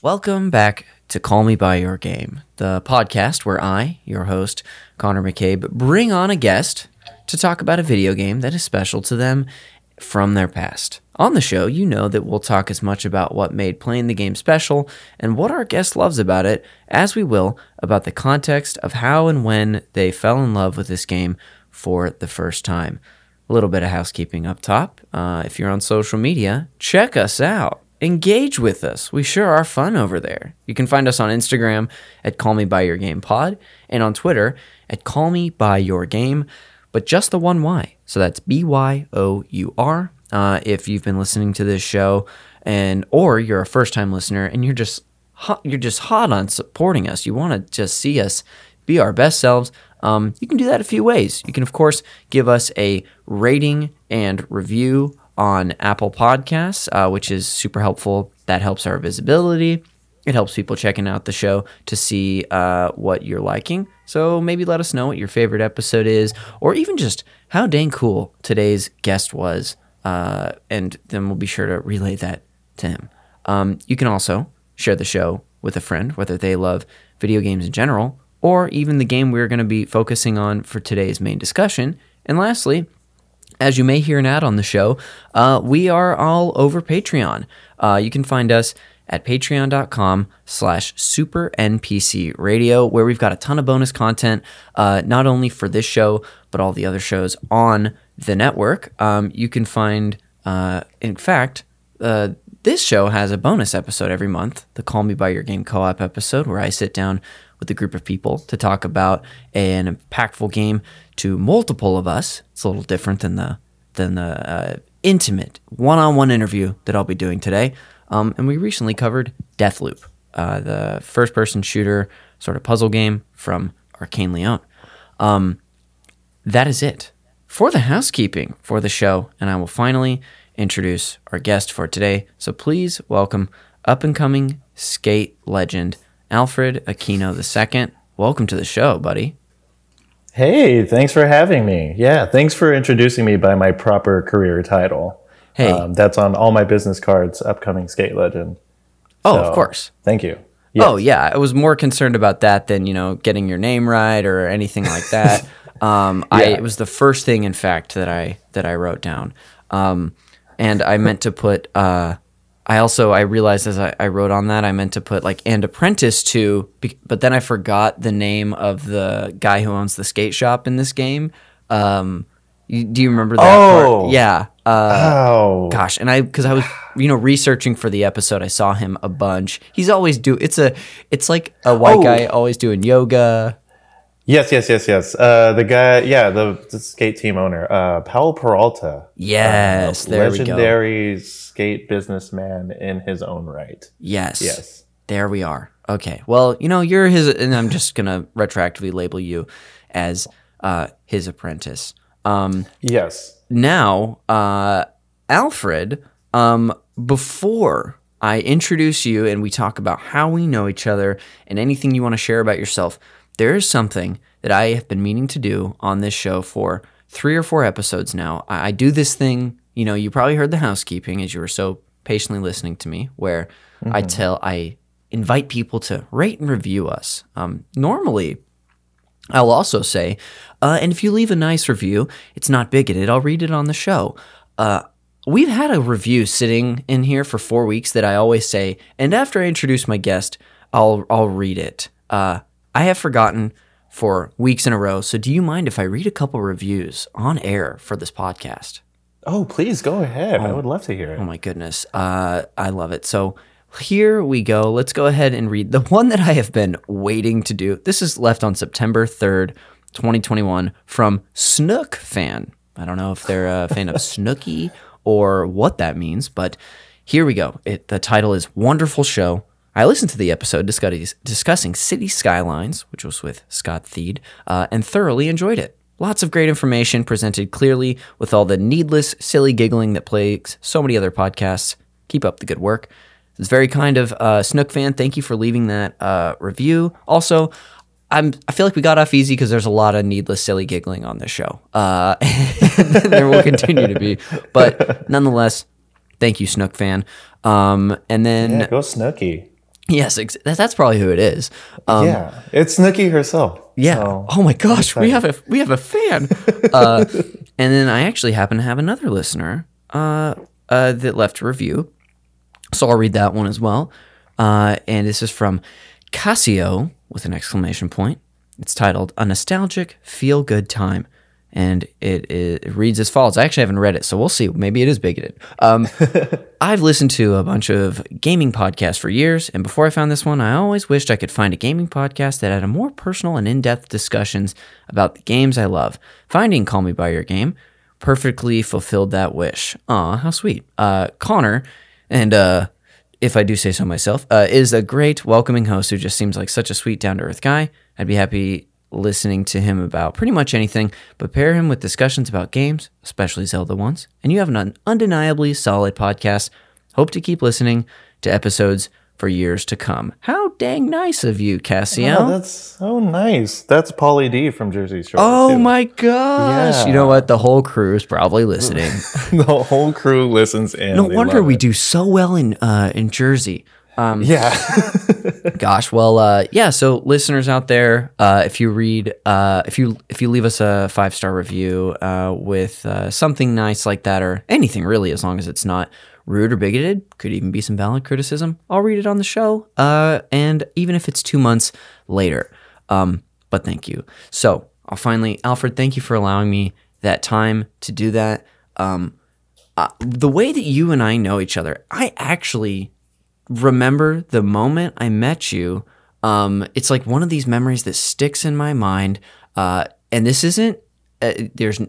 Welcome back to Call Me By Your Game, the podcast where I, your host, Connor McCabe, bring on a guest to talk about a video game that is special to them from their past. On the show, you know that we'll talk as much about what made playing the game special and what our guest loves about it, as we will about the context of how and when they fell in love with this game for the first time. A little bit of housekeeping up top. If you're on social media, check us out. Engage with us. We sure are fun over there. You can find us on Instagram at CallMeByYourGamePod and on Twitter at CallMeByYourGame, but just the one Y. So that's BYOUR. If you've been listening to this show or you're a first-time listener and you're just hot on supporting us, you want to just see us be our best selves, you can do that a few ways. You can, of course, give us a rating and review on Apple Podcasts, which is super helpful. That helps our visibility. It helps people checking out the show to see what you're liking. So maybe let us know what your favorite episode is, or even just how dang cool today's guest was, and then we'll be sure to relay that to him. You can also share the show with a friend, whether they love video games in general, or even the game we're going to be focusing on for today's main discussion. And lastly, as you may hear an ad on the show, we are all over Patreon. You can find us at patreon.com/supernpcradio, where we've got a ton of bonus content, not only for this show, but all the other shows on the network. You can find, in fact, this show has a bonus episode every month, the Call Me By Your Game co-op episode, where I sit down with a group of people to talk about an impactful game to multiple of us. It's a little different than the intimate one-on-one interview that I'll be doing today. And we recently covered Deathloop, the first-person shooter sort of puzzle game from Arcane Leon. That is it for the housekeeping for the show, and I will finally introduce our guest for today. So please welcome up-and-coming skate legend Alfred Aquino II. Welcome to the show, buddy. Hey, thanks for having me. Yeah, thanks for introducing me by my proper career title. Hey, that's on all my business cards, upcoming skate legend. Oh, so, of course. Thank you. Yes. Oh, yeah. I was more concerned about that than, getting your name right or anything like that. It was the first thing, in fact, that I wrote down. And I meant to put... I realized as I wrote on that, I meant to put and apprentice to, but then I forgot the name of the guy who owns the skate shop in this game. Do you remember that part? Yeah. Gosh. And because I was, researching for the episode, I saw him a bunch. He's always it's like a white guy always doing yoga. Yes. The guy, the skate team owner, Powell Peralta. Yes, there we go. Legendary skate businessman in his own right. Yes. There we are. Okay. Well, you're his, and I'm just gonna retroactively label you as his apprentice. Yes. Now, Alfred, before I introduce you and we talk about how we know each other and anything you want to share about yourself, there is something that I have been meaning to do on this show for 3 or 4 episodes now. I do this thing, you probably heard the housekeeping as you were so patiently listening to me, where I invite people to rate and review us. Normally, I'll also say, and if you leave a nice review, it's not bigoted, I'll read it on the show. We've had a review sitting in here for 4 weeks that I always say, and after I introduce my guest, I'll read it. I have forgotten for weeks in a row, so do you mind if I read a couple reviews on air for this podcast? Oh, please, go ahead. I would love to hear it. Oh, my goodness. I love it. So here we go. Let's go ahead and read the one that I have been waiting to do. This is left on September 3rd, 2021, from Snook Fan. I don't know if they're a fan of Snooki or what that means, but here we go. The title is Wonderful Show. I listened to the episode discussing City Skylines, which was with Scott Thied, and thoroughly enjoyed it. Lots of great information presented clearly with all the needless, silly giggling that plagues so many other podcasts. Keep up the good work. It's very kind of Snook Fan. Thank you for leaving that review. Also, I feel like we got off easy because there's a lot of needless, silly giggling on this show. There will continue to be. But nonetheless, thank you, Snook Fan. And then... Yeah, go Snooki. Yes, that's probably who it is. Yeah, it's Snooki herself. Yeah. So, oh my gosh, we have a fan. And then I actually happen to have another listener that left a review, so I'll read that one as well. And this is from Casio with an exclamation point. It's titled "A Nostalgic Feel Good Time," and it reads as follows. I actually haven't read it, so we'll see. Maybe it is bigoted. I've listened to a bunch of gaming podcasts for years, and before I found this one, I always wished I could find a gaming podcast that had a more personal and in-depth discussions about the games I love. Finding Call Me By Your Game perfectly fulfilled that wish. Aw, how sweet. Connor, and if I do say so myself, is a great, welcoming host who just seems like such a sweet, down-to-earth guy. I'd be happy listening to him about pretty much anything, but pair him with discussions about games, especially Zelda ones, and you have an undeniably solid podcast. Hope to keep listening to episodes for years to come. How dang nice of you, Cassio. Oh, that's so nice. That's Pauly D from Jersey Shore. Oh too. My gosh. Yeah. You know what? The whole crew is probably listening. The whole crew listens in. No wonder we do so well in Jersey. Yeah. Gosh. Well, yeah. So listeners out there, if you leave us a 5-star review with something nice like that, or anything really, as long as it's not rude or bigoted, could even be some valid criticism, I'll read it on the show. And even if it's 2 months later, but thank you. So I'll finally, Alfred, thank you for allowing me that time to do that. The way that you and I know each other, I actually remember the moment I met you. It's like one of these memories that sticks in my mind. And this isn't, there's no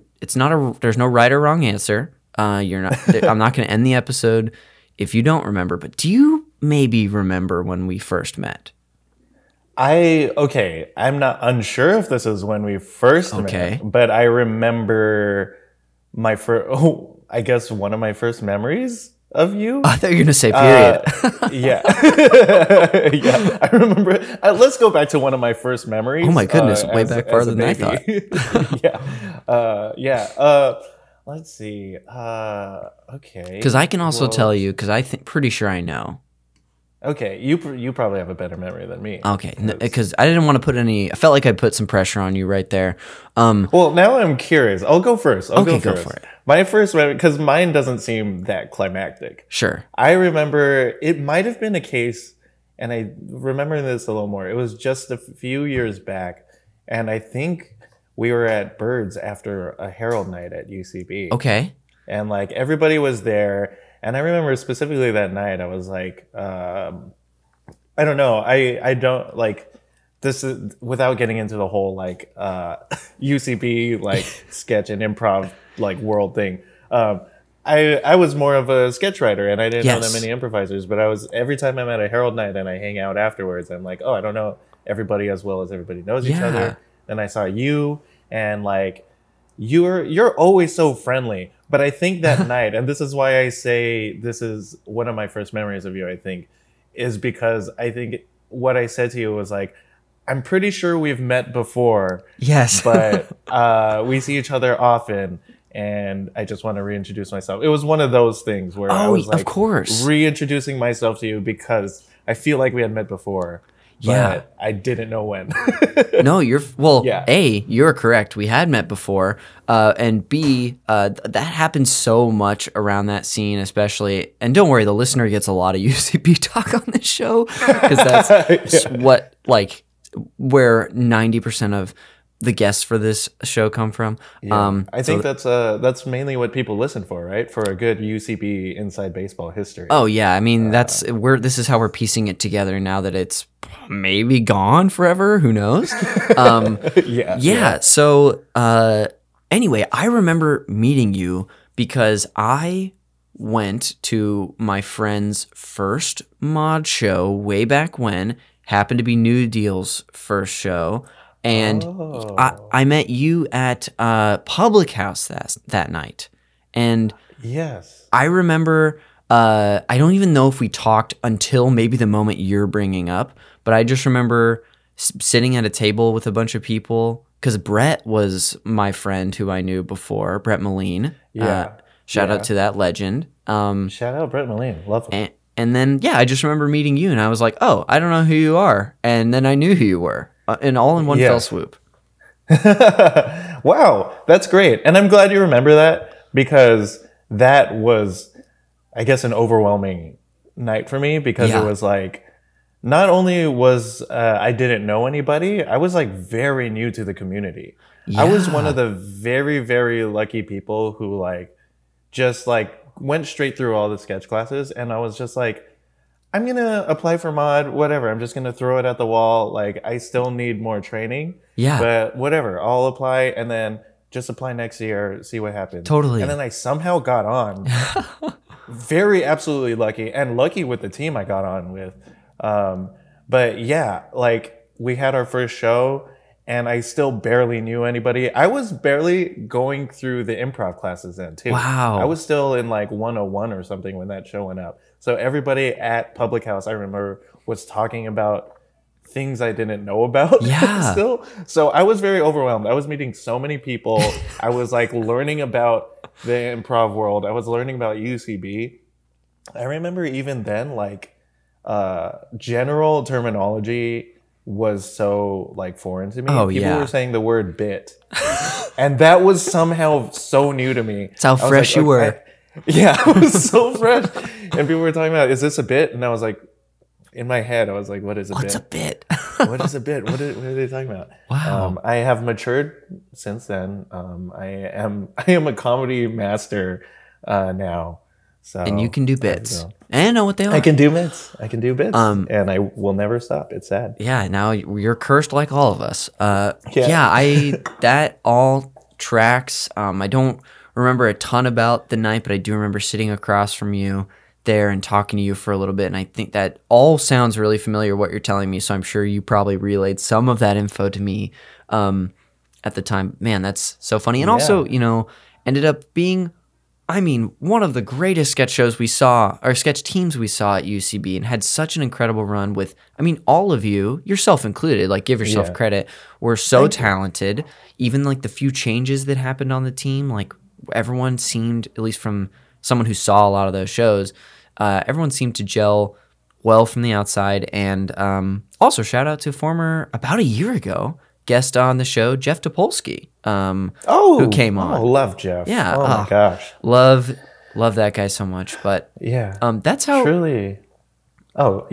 right or wrong answer. I'm not going to end the episode if you don't remember, but do you maybe remember when we first met? I'm not unsure if this is when we first met, but I remember my I guess one of my first memories of you. I thought you were going to say period. Yeah. Yeah. I remember. Let's go back to one of my first memories. Oh my goodness. Way back farther than I thought. Yeah. Let's see. Okay. Because I can also tell you, because I think pretty sure I know. Okay, you probably have a better memory than me. Okay, because I didn't want to put I felt like I put some pressure on you right there. Well, now I'm curious. I'll go first. Go for it. My first memory, because mine doesn't seem that climactic. Sure. I remember it might have been a case, and I remember this a little more. It was just a few years back, and I think we were at Birds after a Herald night at UCB. Okay. And like everybody was there. And I remember specifically that night, I was like, I don't know. I don't like this is, without getting into the whole like UCB like sketch and improv like world thing. I was more of a sketch writer and I didn't know that many improvisers, but I was every time I'm at a Herald night and I hang out afterwards, I'm like, oh, I don't know everybody as well as everybody knows each other. And I saw you, and like you're always so friendly. But I think that night, and this is why I say this is one of my first memories of you, I think, is because I think what I said to you was like, I'm pretty sure we've met before. Yes. But we see each other often, and I just want to reintroduce myself. It was one of those things where I was like, of course, reintroducing myself to you because I feel like we had met before. Yeah, but I didn't know when. No, you're correct. We had met before, and B, that happens so much around that scene, especially. And don't worry, the listener gets a lot of UCB talk on this show because that's what like where 90% of the guests for this show come from. Yeah. I think that's mainly what people listen for, right? For a good UCB inside baseball history. Oh yeah, I mean this is how we're piecing it together now that it's maybe gone forever. Who knows? Yeah. So Anyway, I remember meeting you because I went to my friend's first mod show way back when, happened to be New Deal's first show, and I met you at Public House that night. And yes, I remember, I don't even know if we talked until maybe the moment you're bringing up, but I just remember sitting at a table with a bunch of people, because Brett was my friend who I knew before, Brett Moline. Yeah. Shout out to that legend. Shout out Brett Moline. Love him. And then, I just remember meeting you, and I was like, oh, I don't know who you are. And then I knew who you were, and all in one fell swoop. Wow, that's great. And I'm glad you remember that, because that was, I guess, an overwhelming night for me, because it was like, not only was I didn't know anybody, I was like very new to the community. Yeah. I was one of the very, very lucky people who like, just like went straight through all the sketch classes, and I was just like, I'm gonna apply for mod, whatever, I'm just gonna throw it at the wall, like I still need more training, but whatever, I'll apply and then just apply next year, see what happens. Totally. And then I somehow got on. Very absolutely lucky, and lucky with the team I got on with. But yeah, like we had our first show, and I still barely knew anybody. I was barely going through the improv classes then, too. Wow. I was still in like 101 or something when that show went up. So everybody at Public House, I remember, was talking about things I didn't know about still. So I was very overwhelmed. I was meeting so many people. I was like learning about the improv world. I was learning about UCB. I remember even then, like general terminology was so like foreign to me. People were saying the word bit, and that was somehow so new to me. That's how fresh you were. I was so fresh, and people were talking about, is this a bit? And I was like, in my head I was like, what is a bit? What is a bit? What are they talking about? Wow. I have matured since then. I am a comedy master now. So, and you can do bits. And I know what they are. I can do bits. And I will never stop. It's sad. Yeah, now you're cursed like all of us. That all tracks. I don't remember a ton about the night, but I do remember sitting across from you there and talking to you for a little bit. And I think that all sounds really familiar, what you're telling me. So I'm sure you probably relayed some of that info to me at the time. Man, that's so funny. And also, ended up being... I mean, one of the greatest sketch shows we saw, or sketch teams we saw at UCB, and had such an incredible run with, I mean, all of you, yourself included, like give yourself credit, were so talented. Even like the few changes that happened on the team, like everyone seemed, at least from someone who saw a lot of those shows, everyone seemed to gel well from the outside. And also shout out to about a year ago, guest on the show, Jeff Topolsky, who came on. Love Jeff. Yeah. Oh, my gosh. Love that guy so much. But that's how... Truly some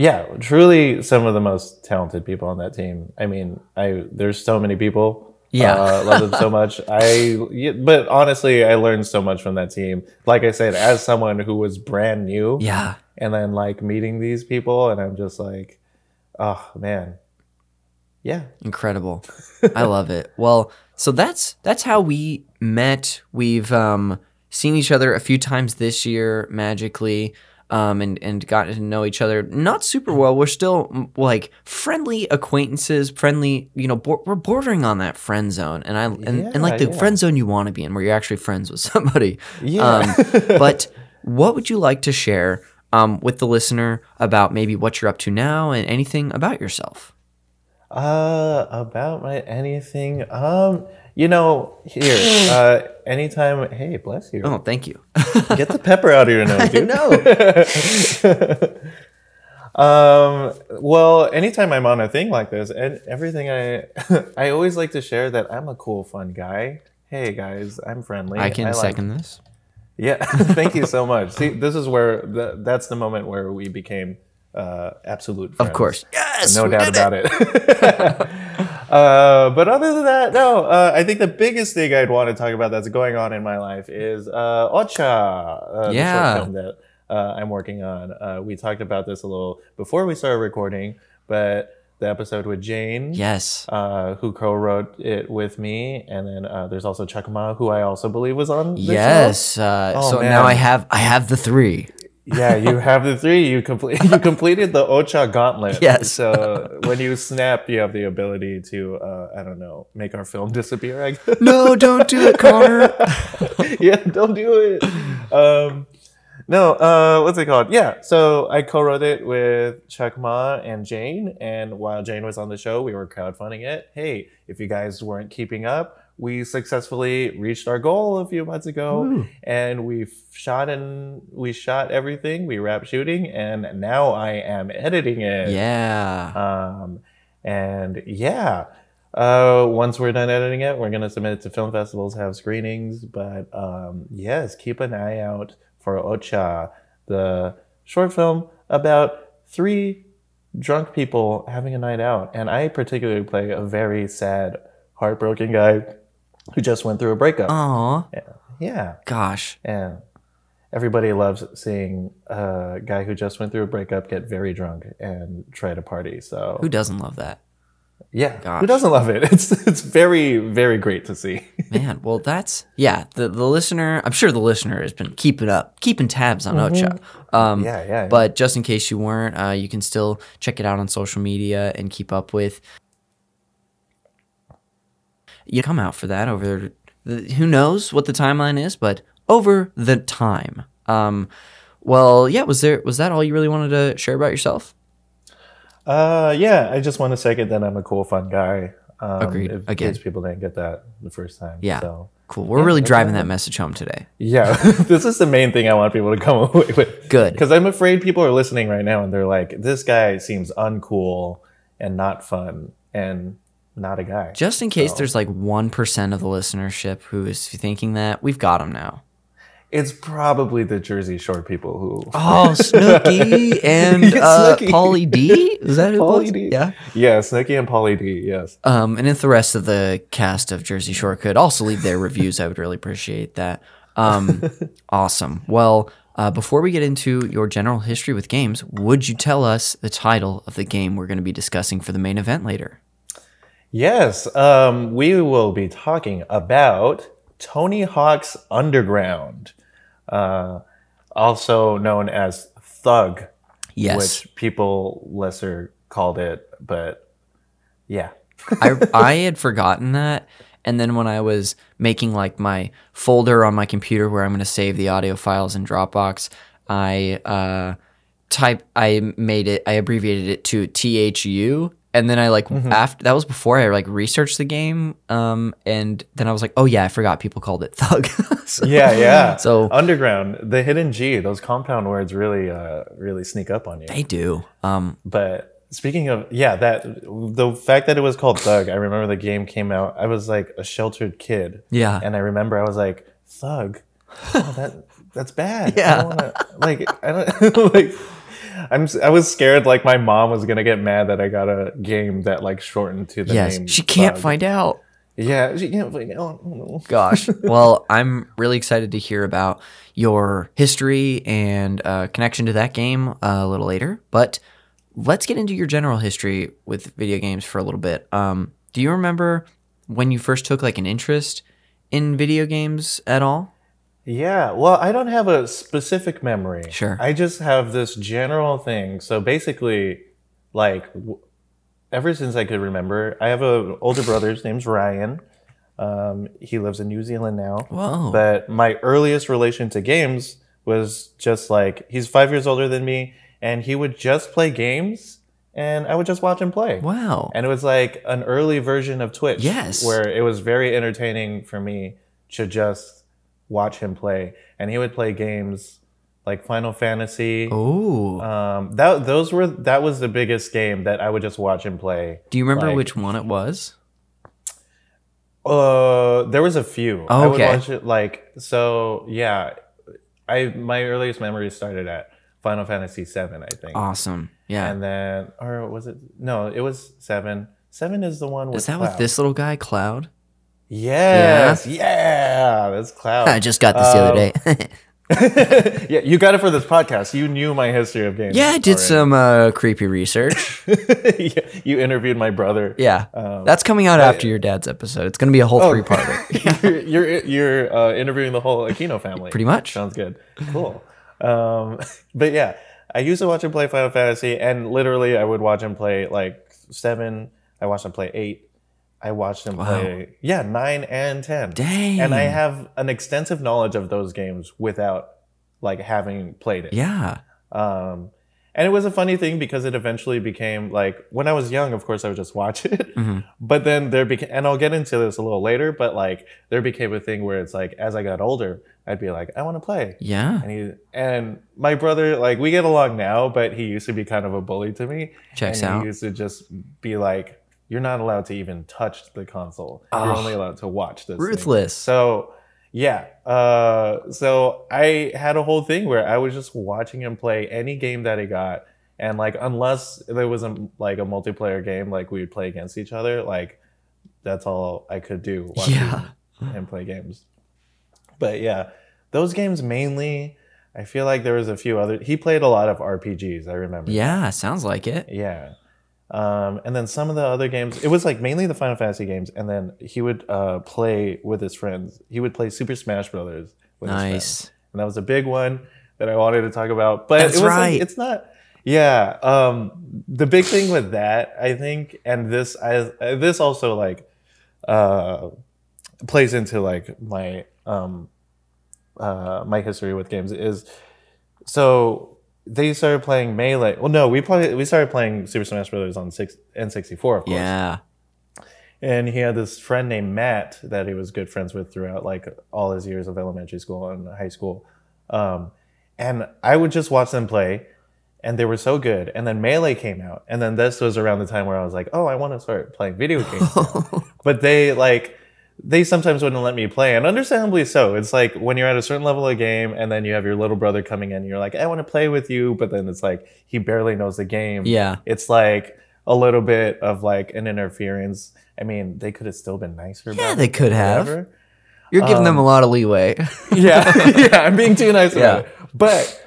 of the most talented people on that team. I mean, there's so many people. Yeah. Love them so much. But honestly, I learned so much from that team. Like I said, as someone who was brand new. Yeah. And then like meeting these people, and I'm just like, oh, man. Yeah. Incredible. I love it. Well, so that's how we met. We've seen each other a few times this year magically, and gotten to know each other not super well. We're still like friendly acquaintances, friendly, we're bordering on that friend zone. And the friend zone you want to be in, where you're actually friends with somebody. Yeah. But what would you like to share with the listener about maybe what you're up to now and anything about yourself? Anytime. Hey, bless you. Oh, thank you. Get the pepper out of your nose, dude. I know. Well, anytime I'm on a thing like this, and everything I always like to share that I'm a cool, fun guy. Hey guys, I'm friendly. I second this. Yeah. Thank you so much. See, this is where that's the moment where we became absolute friends. Of course. Yes, no doubt about it. But other than that, no. I think the biggest thing I'd want to talk about that's going on in my life is Ocha, the short film that I'm working on. We talked about this a little before we started recording, but the episode with Jane. Yes. Who co-wrote it with me. And then there's also Chuck Ma, who I also believe was on the show. Now I have the three. Yeah, you have the three. You completed the Ocha gauntlet. Yes. So when you snap, you have the ability to, make our film disappear, I guess. No, don't do it, Connor. Yeah, don't do it. What's it called? Yeah, so I co-wrote it with Chuck Ma and Jane. And while Jane was on the show, we were crowdfunding it. Hey, if you guys weren't keeping up, we successfully reached our goal a few months ago. Ooh. And we shot everything. We wrapped shooting and now I am editing it. Yeah. Once we're done editing it, we're going to submit it to film festivals, have screenings. But yes, keep an eye out for Ocha, the short film about three drunk people having a night out. And I particularly play a very sad, heartbroken guy who just went through a breakup. Aww. Yeah. Gosh. And everybody loves seeing a guy who just went through a breakup get very drunk and try to party. So who doesn't love that? Yeah. Gosh. Who doesn't love it? It's very, very great to see. Man, well, the listener, I'm sure the listener has been keeping tabs on Ocha. Yeah. But just in case you weren't, you can still check it out on social media and keep up with. You come out for that over who knows what the timeline is, but over the time. Was that all you really wanted to share about yourself? I just want to second that I'm a cool, fun guy. Agreed. Again, people didn't get that the first time. Yeah. So. Cool. We're really driving that message home today. Yeah. This is the main thing I want people to come away with. Good. Because I'm afraid people are listening right now and they're like, this guy seems uncool and not fun and not a guy. Just in case there's like 1% of the listenership who is thinking that, we've got them now. It's probably the Jersey Shore people who... Oh, Snooki and Pauly D? Is that who Pauly D? Yeah. Yeah, Snooki and Pauly D, yes. And if the rest of the cast of Jersey Shore could also leave their reviews, I would really appreciate that. Awesome. Well, before we get into your general history with games, would you tell us the title of the game we're going to be discussing for the main event later? Yes, we will be talking about Tony Hawk's Underground, also known as Thug, yes, which people lesser called it, but yeah. I had forgotten that, and then when I was making like my folder on my computer where I'm going to save the audio files in Dropbox, I abbreviated it to THU. And then I after that was before I researched the game, and then I was like, oh yeah, I forgot people called it Thug. So, yeah. So Underground, the hidden G, those compound words really, really sneak up on you. They do. But speaking of the fact that it was called Thug, I remember the game came out. I was like a sheltered kid. Yeah. And I remember I was like, Thug. Oh, that's bad. Yeah. I don't wanna, I was scared my mom was going to get mad that I got a game that shortened to the name. Yes, she can't find out. Yeah, she can't find out. Oh, gosh. Well, I'm really excited to hear about your history and connection to that game a little later. But let's get into your general history with video games for a little bit. Do you remember when you first took an interest in video games at all? Yeah, well, I don't have a specific memory. Sure. I just have this general thing. So basically, ever since I could remember, I have an older brother. His name's Ryan. He lives in New Zealand now. Whoa. But my earliest relation to games was just he's 5 years older than me, and he would just play games, and I would just watch him play. Wow. And it was an early version of Twitch. Yes. Where it was very entertaining for me to just watch him play, and he would play games like Final Fantasy. Oh, that was the biggest game that I would just watch him play. Do you remember which one it was? There was a few. Oh, okay. I would watch it my earliest memories started at Final Fantasy 7, I think. Awesome. Yeah. And then it was 7. 7 is the one with Is that Cloud. With this little guy, Cloud? Yes, yeah, that's Cloud. I just got this the other day. Yeah, you got it for this podcast. You knew my history of games. Yeah, I did already. Some creepy research. Yeah, you interviewed my brother. Yeah, that's coming out after your dad's episode. It's going to be a whole three-parter. You're interviewing the whole Aquino family. Pretty much. Sounds good. Cool. But yeah, I used to watch him play Final Fantasy, and literally I would watch him play like 7. I watched him play 8. I watched him play 9 and 10. Dang. And I have an extensive knowledge of those games without like having played it. Yeah. And it was a funny thing because it eventually became like, when I was young, of course, I would just watch it. Mm-hmm. But then there became, and I'll get into this a little later, but like there became a thing where it's like, as I got older, I'd be like, I want to play. Yeah. And my brother, like we get along now, but he used to be kind of a bully to me. Checks out. He used to just be like, you're not allowed to even touch the console. You're only allowed to watch this. Ruthless. Thing. So, yeah. So I had a whole thing where I was just watching him play any game that he got. And, like, unless there was a multiplayer game, like, we would play against each other, like, that's all I could do watching him play games. But, yeah, those games mainly, I feel like there was a few other. He played a lot of RPGs, I remember. Yeah, sounds like it. Yeah. And then some of the other games, it was like mainly the Final Fantasy games, and then he would play with his friends. He would play Super Smash Brothers with his friends, and that was a big one that I wanted to talk about. But that's it was right. Like, it's not, yeah. The big thing with that, I think, and this also like plays into like my my history with games is so. They started playing Melee. Well, no, we started playing Super Smash Brothers on N64, of course. Yeah. And he had this friend named Matt that he was good friends with throughout like all his years of elementary school and high school. And I would just watch them play, and they were so good. And then Melee came out, and then this was around the time where I was like, oh, I want to start playing video games. But they sometimes wouldn't let me play, and understandably so. It's like when you're at a certain level of game and then you have your little brother coming in and you're like, I want to play with you, but then it's like he barely knows the game. Yeah. It's like a little bit of like an interference. I mean, they could have still been nicer. Yeah, they could have. You're giving them a lot of leeway. Yeah, I'm being too nice about it. But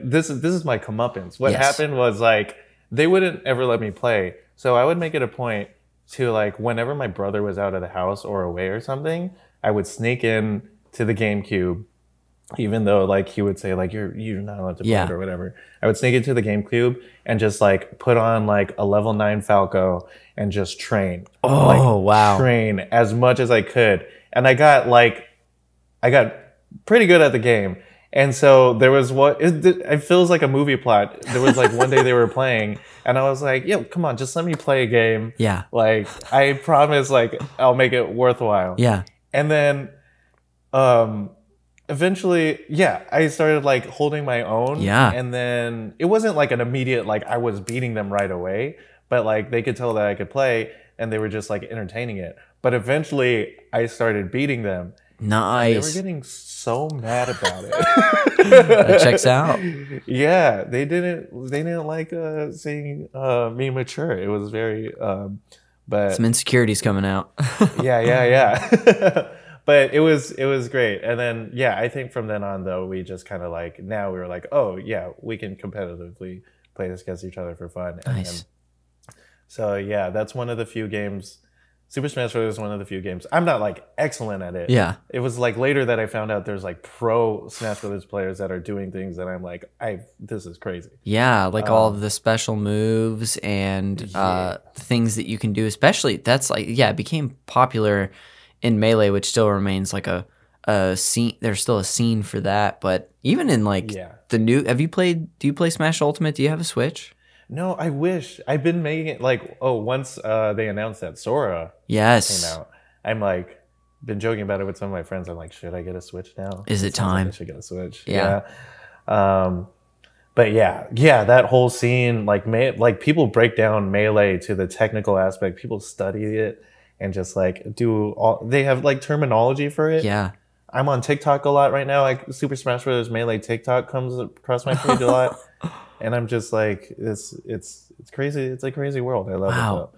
this is my comeuppance. What happened was like they wouldn't ever let me play, so I would make it a point to like whenever my brother was out of the house or away or something, I would sneak in to the GameCube, even though like he would say like you're not allowed to play it or whatever. I would sneak into the GameCube and just like put on like a level 9 Falco and just train. Oh like, wow! Train as much as I could, and I got pretty good at the game. And so there was it feels like a movie plot. There was like one day they were playing, and I was like, yo, come on, just let me play a game. Yeah. Like, I promise, like, I'll make it worthwhile. Yeah. And then eventually, I started like holding my own. Yeah. And then it wasn't like an immediate, like, I was beating them right away, but like they could tell that I could play, and they were just like entertaining it. But eventually, I started beating them. Nice. And they were getting so mad about it. That checks out. Yeah, they didn't like seeing me mature. It was very but some insecurities coming out. yeah. But it was great. And then I think from then on though, we just kind of like now we were like, oh yeah, we can competitively play this against each other for fun. Nice. And so that's one of the few games. Super Smash Bros. Is one of the few games. I'm not like excellent at it. Yeah. It was like later that I found out there's like pro Smash Bros. Players that are doing things that I'm like, this is crazy. Yeah, like all of the special moves and things that you can do, especially that's like, it became popular in Melee, which still remains like a scene. There's still a scene for that. But even in like the new, do you play Smash Ultimate? Do you have a Switch? No, I wish. I've been making it like, once they announced that Sora came out, I'm like, been joking about it with some of my friends. I'm like, should I get a Switch now? Is it time? Like I should get a Switch. Yeah. But that whole scene, like, people break down Melee to the technical aspect. People study it and just like they have like terminology for it. Yeah. I'm on TikTok a lot right now. Like Super Smash Bros. Melee TikTok comes across my feed a lot. And I'm just like, it's crazy. It's a crazy world. I love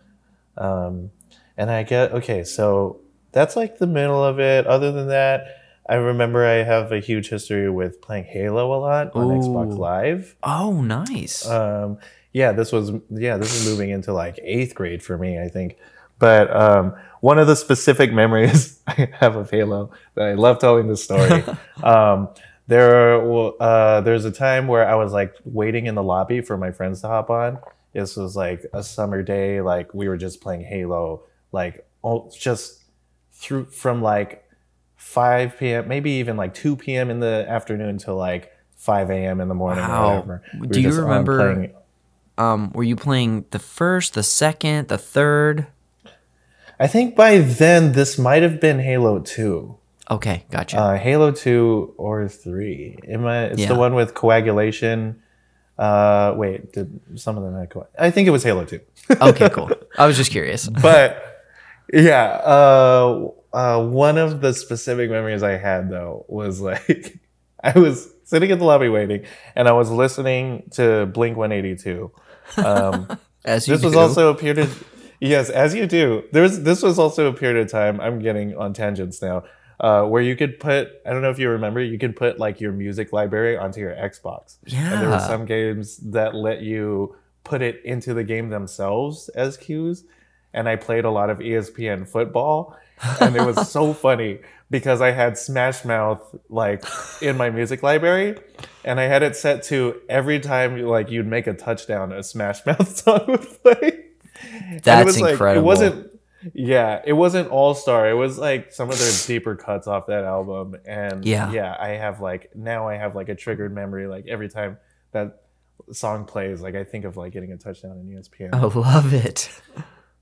it. And I get, so that's like the middle of it. Other than that, I remember I have a huge history with playing Halo a lot on Xbox Live. Oh, nice. This was moving into like 8th grade for me, I think. But one of the specific memories I have of Halo that I love telling this story. There's a time where I was like waiting in the lobby for my friends to hop on. This was like a summer day, like we were just playing Halo, like just through from like 5 p.m., maybe even like 2 p.m. in the afternoon to like 5 a.m. in the morning. Wow. Or whatever. We Do you remember? Were you playing the first, the second, the third? I think by then this might have been Halo 2. Okay, gotcha. Halo 2 or 3. It's the one with Coagulation. Wait, did some of them had Coagulation? I think it was Halo 2. Okay, cool. I was just curious. But yeah, one of the specific memories I had though was like I was sitting at the lobby waiting and I was listening to Blink 182. Yes, as you do. This was also a period of time, I'm getting on tangents now, where you could put, I don't know if you remember, you could put like your music library onto your Xbox. Yeah. And there were some games that let you put it into the game themselves as cues. And I played a lot of ESPN football. And it was so funny because I had Smash Mouth like in my music library. And I had it set to every time like you'd make a touchdown, a Smash Mouth song would play. That's incredible. It wasn't all-star. It was like some of their deeper cuts off that album. And I have a triggered memory. Like every time that song plays, like I think of like getting a touchdown in ESPN. I love it.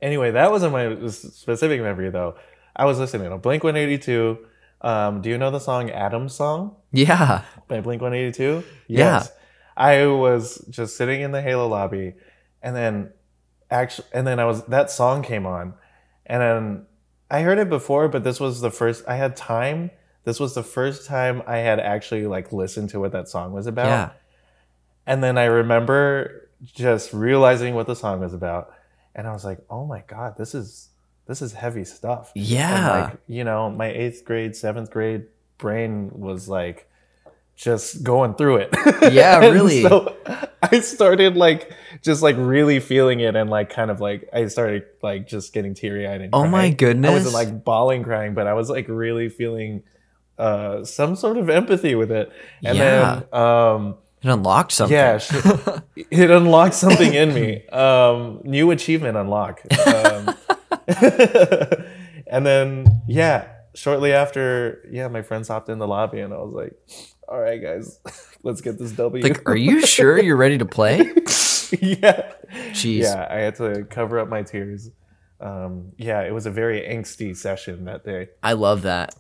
Anyway, that wasn't my specific memory though. I was listening to Blink 182. Do you know the song Adam's Song? Yeah. By Blink 182? Yes. Yeah. I was just sitting in the Halo lobby that song came on, and then I heard it before, but this was the first time I had actually like listened to what that song was about. Yeah. And then I remember just realizing what the song was about, and I was like, oh my God, this is heavy stuff. Yeah. And like, you know, my 7th grade brain was like just going through it. Yeah, really. So I started like just like really feeling it, and like kind of like I started like just getting teary-eyed and crying. Oh my goodness. I wasn't like bawling crying, but I was like really feeling some sort of empathy with it. And then it unlocked something. Yeah, it unlocked something in me. New achievement unlock. And then shortly after, my friends hopped in the lobby, and I was like, all right, guys, let's get this W. Like, are you sure you're ready to play? Yeah. Jeez. Yeah, I had to cover up my tears. It was a very angsty session that day. I love that.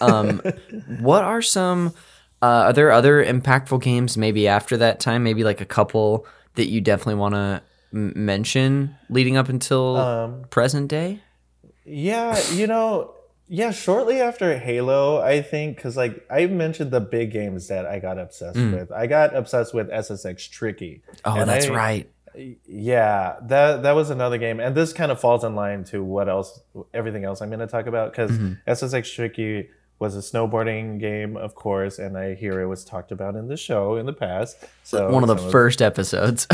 What are some, are there other impactful games maybe after that time? Maybe like a couple that you definitely want to mention leading up until present day? Yeah, you know... Yeah, shortly after Halo, I think, because like I mentioned the big games that I got obsessed with. I got obsessed with SSX Tricky. Oh, that's right. Yeah, that was another game, and this kind of falls in line to everything else I'm going to talk about, because SSX Tricky was a snowboarding game, of course, and I hear it was talked about in the show in the past. So one of the first episodes.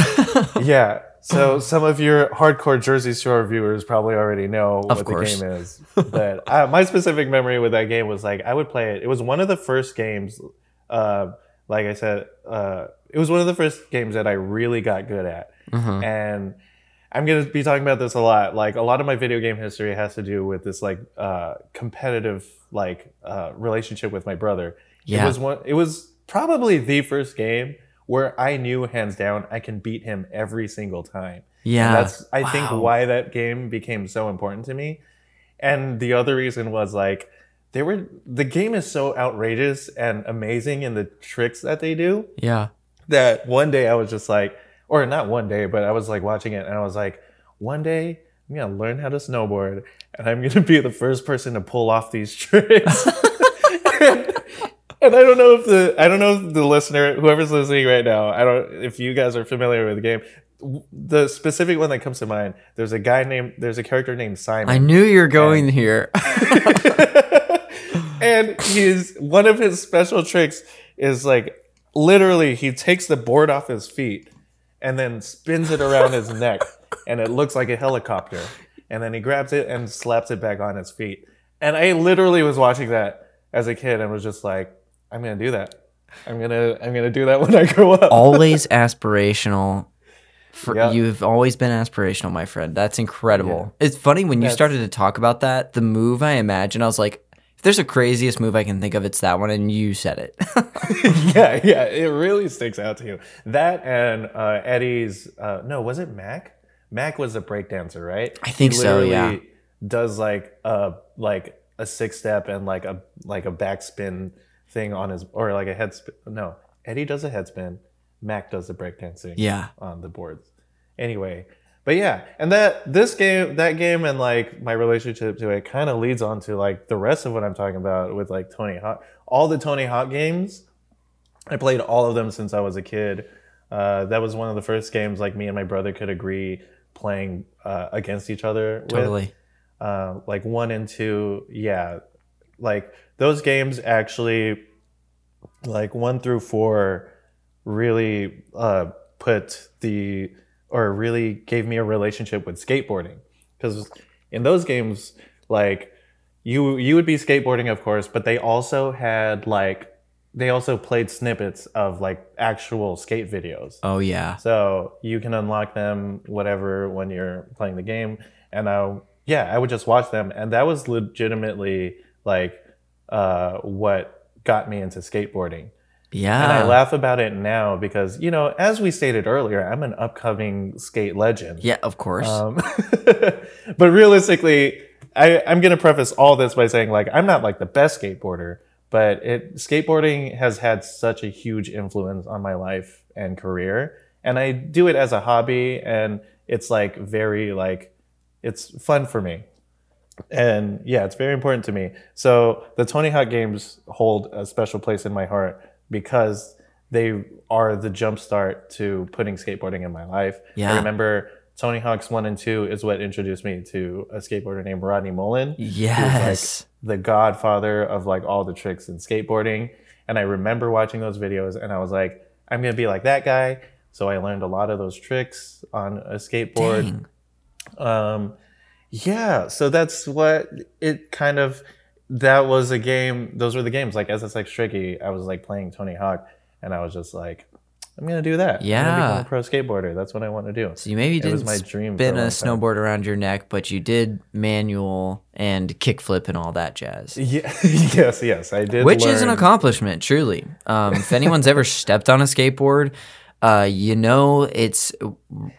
Yeah. So some of your hardcore Jersey Shore viewers probably already know what the game is. But my specific memory with that game was like I would play it. It was one of the first games. Like I said, it was one of the first games that I really got good at, and I'm going to be talking about this a lot. Like a lot of my video game history has to do with this like competitive like relationship with my brother. Yeah. It was probably the first game where I knew hands down I can beat him every single time. Yeah. And that's I think why that game became so important to me. And the other reason was like the game is so outrageous and amazing in the tricks that they do. Yeah. That one day I was just like, or not one day, but I was like watching it and I was like, one day I'm going to learn how to snowboard and I'm going to be the first person to pull off these tricks. and I don't know if the listener, whoever's listening right now, if you guys are familiar with the game, the specific one that comes to mind, there's a character named Simon. I knew you were going here. And he's one of his special tricks is like literally he takes the board off his feet and then spins it around his neck and it looks like a helicopter. And then he grabs it and slaps it back on his feet. And I literally was watching that as a kid and was just like, I'm gonna do that. I'm gonna do that when I grow up. Always aspirational. Yep. You've always been aspirational, my friend. That's incredible. Yeah. It's funny when you started to talk about that, the move I imagined, I was like, if there's a craziest move I can think of, it's that one, and you said it. Yeah, it really sticks out to you. That and Eddie's, was it Mac? Mac was a breakdancer, right? I think so, yeah. He does like a six-step and like a backspin thing on his, or like a head spin. No, Eddie does a head spin. Mac does the breakdancing on the boards. Anyway, but yeah, and that game and like my relationship to it kind of leads on to like the rest of what I'm talking about with like Tony Hawk. All the Tony Hawk games, I played all of them since I was a kid. That was one of the first games like me and my brother could agree playing against each other. Totally. With. Like 1 and 2, yeah. Like those games actually, like 1 through 4, really really gave me a relationship with skateboarding, because in those games like you would be skateboarding, of course, but they also played snippets of like actual skate videos. Oh yeah. So you can unlock them whatever when you're playing the game, and I would just watch them, and that was legitimately like what got me into skateboarding. Yeah. And I laugh about it now because, you know, as we stated earlier, I'm an upcoming skate legend. Yeah, of course. But realistically, I'm going to preface all this by saying, like, I'm not like the best skateboarder, but skateboarding has had such a huge influence on my life and career. And I do it as a hobby, and it's like very like, it's fun for me. And yeah, it's very important to me. So the Tony Hawk games hold a special place in my heart, because they are the jumpstart to putting skateboarding in my life. Yeah. I remember Tony Hawk's 1 and 2 is what introduced me to a skateboarder named Brett Moline. Yes. Who's like the godfather of like all the tricks in skateboarding. And I remember watching those videos and I was like, I'm going to be like that guy. So I learned a lot of those tricks on a skateboard. Dang. Yeah, so that's what it kind of... That was a game. Those were the games like SSX Tricky. I was like playing Tony Hawk, and I was just like, I'm gonna do that. Yeah, I'm gonna become a pro skateboarder. That's what I want to do. So you maybe didn't spin a snowboard around your neck, but you did manual and kickflip and all that jazz. Yeah, yes, I did. Which is an accomplishment, truly. If anyone's ever stepped on a skateboard, you know it's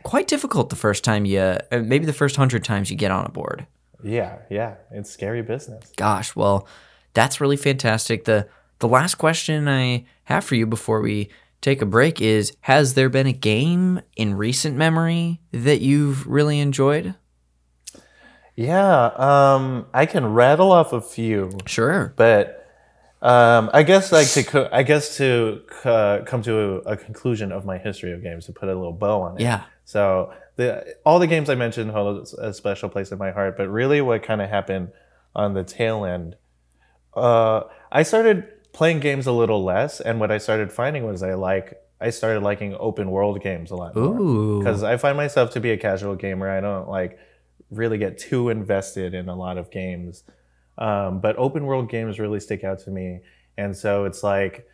quite difficult the first time maybe the first 100 times you get on a board. Yeah, it's scary business. Gosh, well, that's really fantastic. The last question I have for you before we take a break is, has there been a game in recent memory that you've really enjoyed? Yeah, I can rattle off a few. Sure. But I guess to come to a conclusion of my history of games, to put a little bow on it. Yeah. So all the games I mentioned hold a special place in my heart, but really what kind of happened on the tail end, I started playing games a little less, and what I started finding was I started liking open world games a lot more, because I find myself to be a casual gamer. I don't like really get too invested in a lot of games, but open world games really stick out to me, and so it's like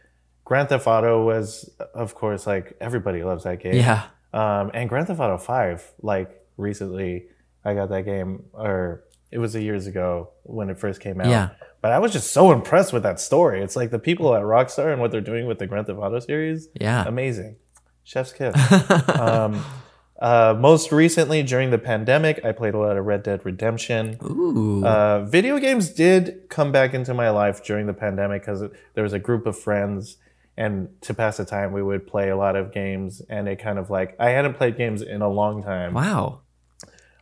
Grand Theft Auto was, of course, like everybody loves that game. Yeah. And Grand Theft Auto 5, like recently, I got that game, or it was years ago when it first came out. Yeah. But I was just so impressed with that story. It's like the people at Rockstar and what they're doing with the Grand Theft Auto series. Yeah. Amazing. Chef's kiss. Most recently during the pandemic, I played a lot of Red Dead Redemption. Ooh. Video games did come back into my life during the pandemic because there was a group of friends. And to pass the time, we would play a lot of games, and it kind of like, I hadn't played games in a long time. Wow.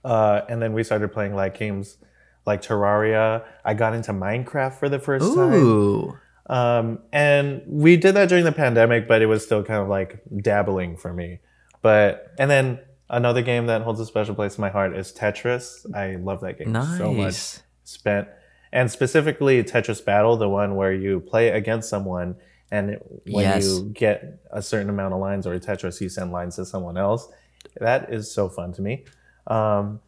And then we started playing like games like Terraria. I got into Minecraft for the first time. And we did that during the pandemic, but it was still kind of like dabbling for me. And then another game that holds a special place in my heart is Tetris. I love that game so much. And specifically Tetris Battle, the one where you play against someone, and when you get a certain amount of lines or a Tetris, you send lines to someone else. That is so fun to me. And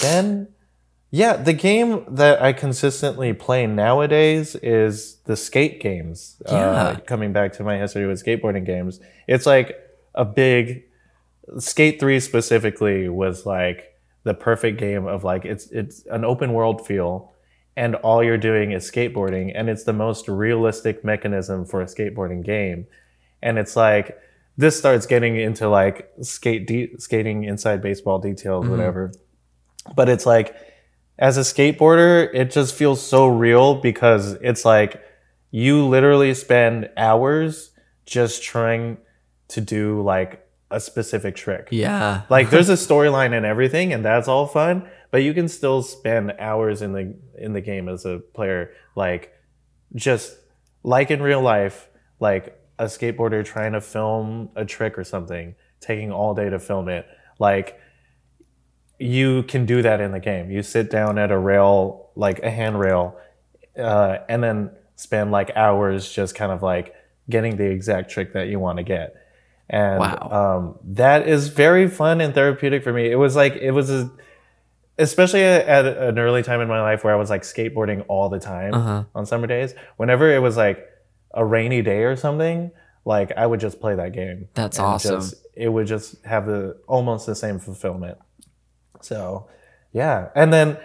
then, yeah, the game that I consistently play nowadays is the skate games. Coming back to my history with skateboarding games, it's like a big... Skate 3 specifically was like the perfect game of like, it's an open world feel, and all you're doing is skateboarding, and it's the most realistic mechanism for a skateboarding game. And it's like, this starts getting into like skating inside baseball details, whatever. But it's like, as a skateboarder, it just feels so real, because it's like you literally spend hours just trying to do like a specific trick. Yeah. Like there's a storyline and everything, and that's all fun, but you can still spend hours in the game as a player, like just like in real life, like a skateboarder trying to film a trick or something, taking all day to film it. Like you can do that in the game. You sit down at a rail, like a handrail, and then spend like hours just kind of like getting the exact trick that you want to get. And that is very fun and therapeutic for me. It was like, especially at an early time in my life where I was like skateboarding all the time on summer days. Whenever it was like a rainy day or something, like I would just play that game. That's awesome. It would just have almost the same fulfillment. So, yeah. And then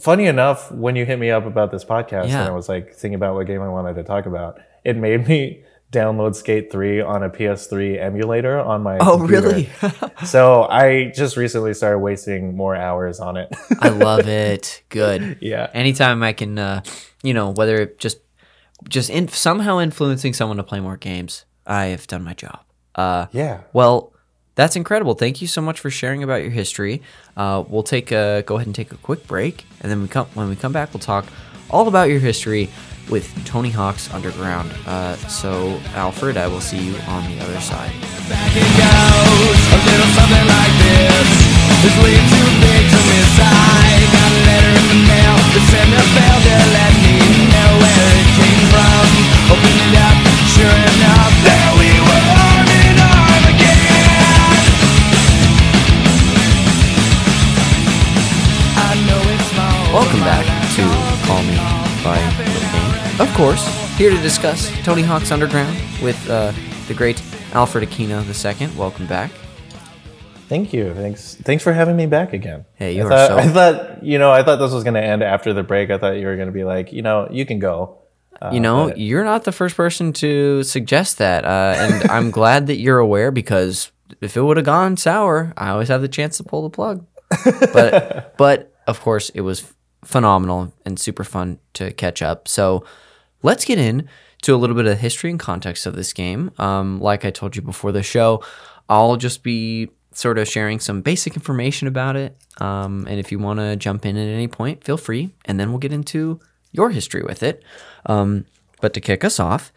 funny enough, when you hit me up about this podcast and I was like thinking about what game I wanted to talk about, it made me download Skate 3 on a PS3 emulator on my computer. Really? So I just recently started wasting more hours on it. I love it. Good. Yeah. Anytime I can, whether it just somehow influencing someone to play more games, I have done my job. Yeah. Well, that's incredible. Thank you so much for sharing about your history. We'll go ahead and take a quick break, and then when we come back, we'll talk all about your history with Tony Hawk's Underground. So, Alfred, I will see you on the other side. Back it goes, a little something like this. It's way too big to miss. I got a letter in the mail. The sender failed to let me know where it came from. Opened it up, sure enough, there we were, arm in arm again. I know it's small. Welcome back to Call Me By... Of course, here to discuss Tony Hawk's Underground with the great Alfred Aquino II. Welcome back. Thank you. Thanks for having me back again. Hey, I thought this was going to end after the break. I thought you were going to be like, you can go. You're not the first person to suggest that, and I'm glad that you're aware, because if it would have gone sour, I always have the chance to pull the plug. But of course, it was phenomenal and super fun to catch up. So let's get in to a little bit of history and context of this game. Like I told you before the show, I'll just be sort of sharing some basic information about it. And if you want to jump in at any point, feel free. And then we'll get into your history with it. But to kick us off,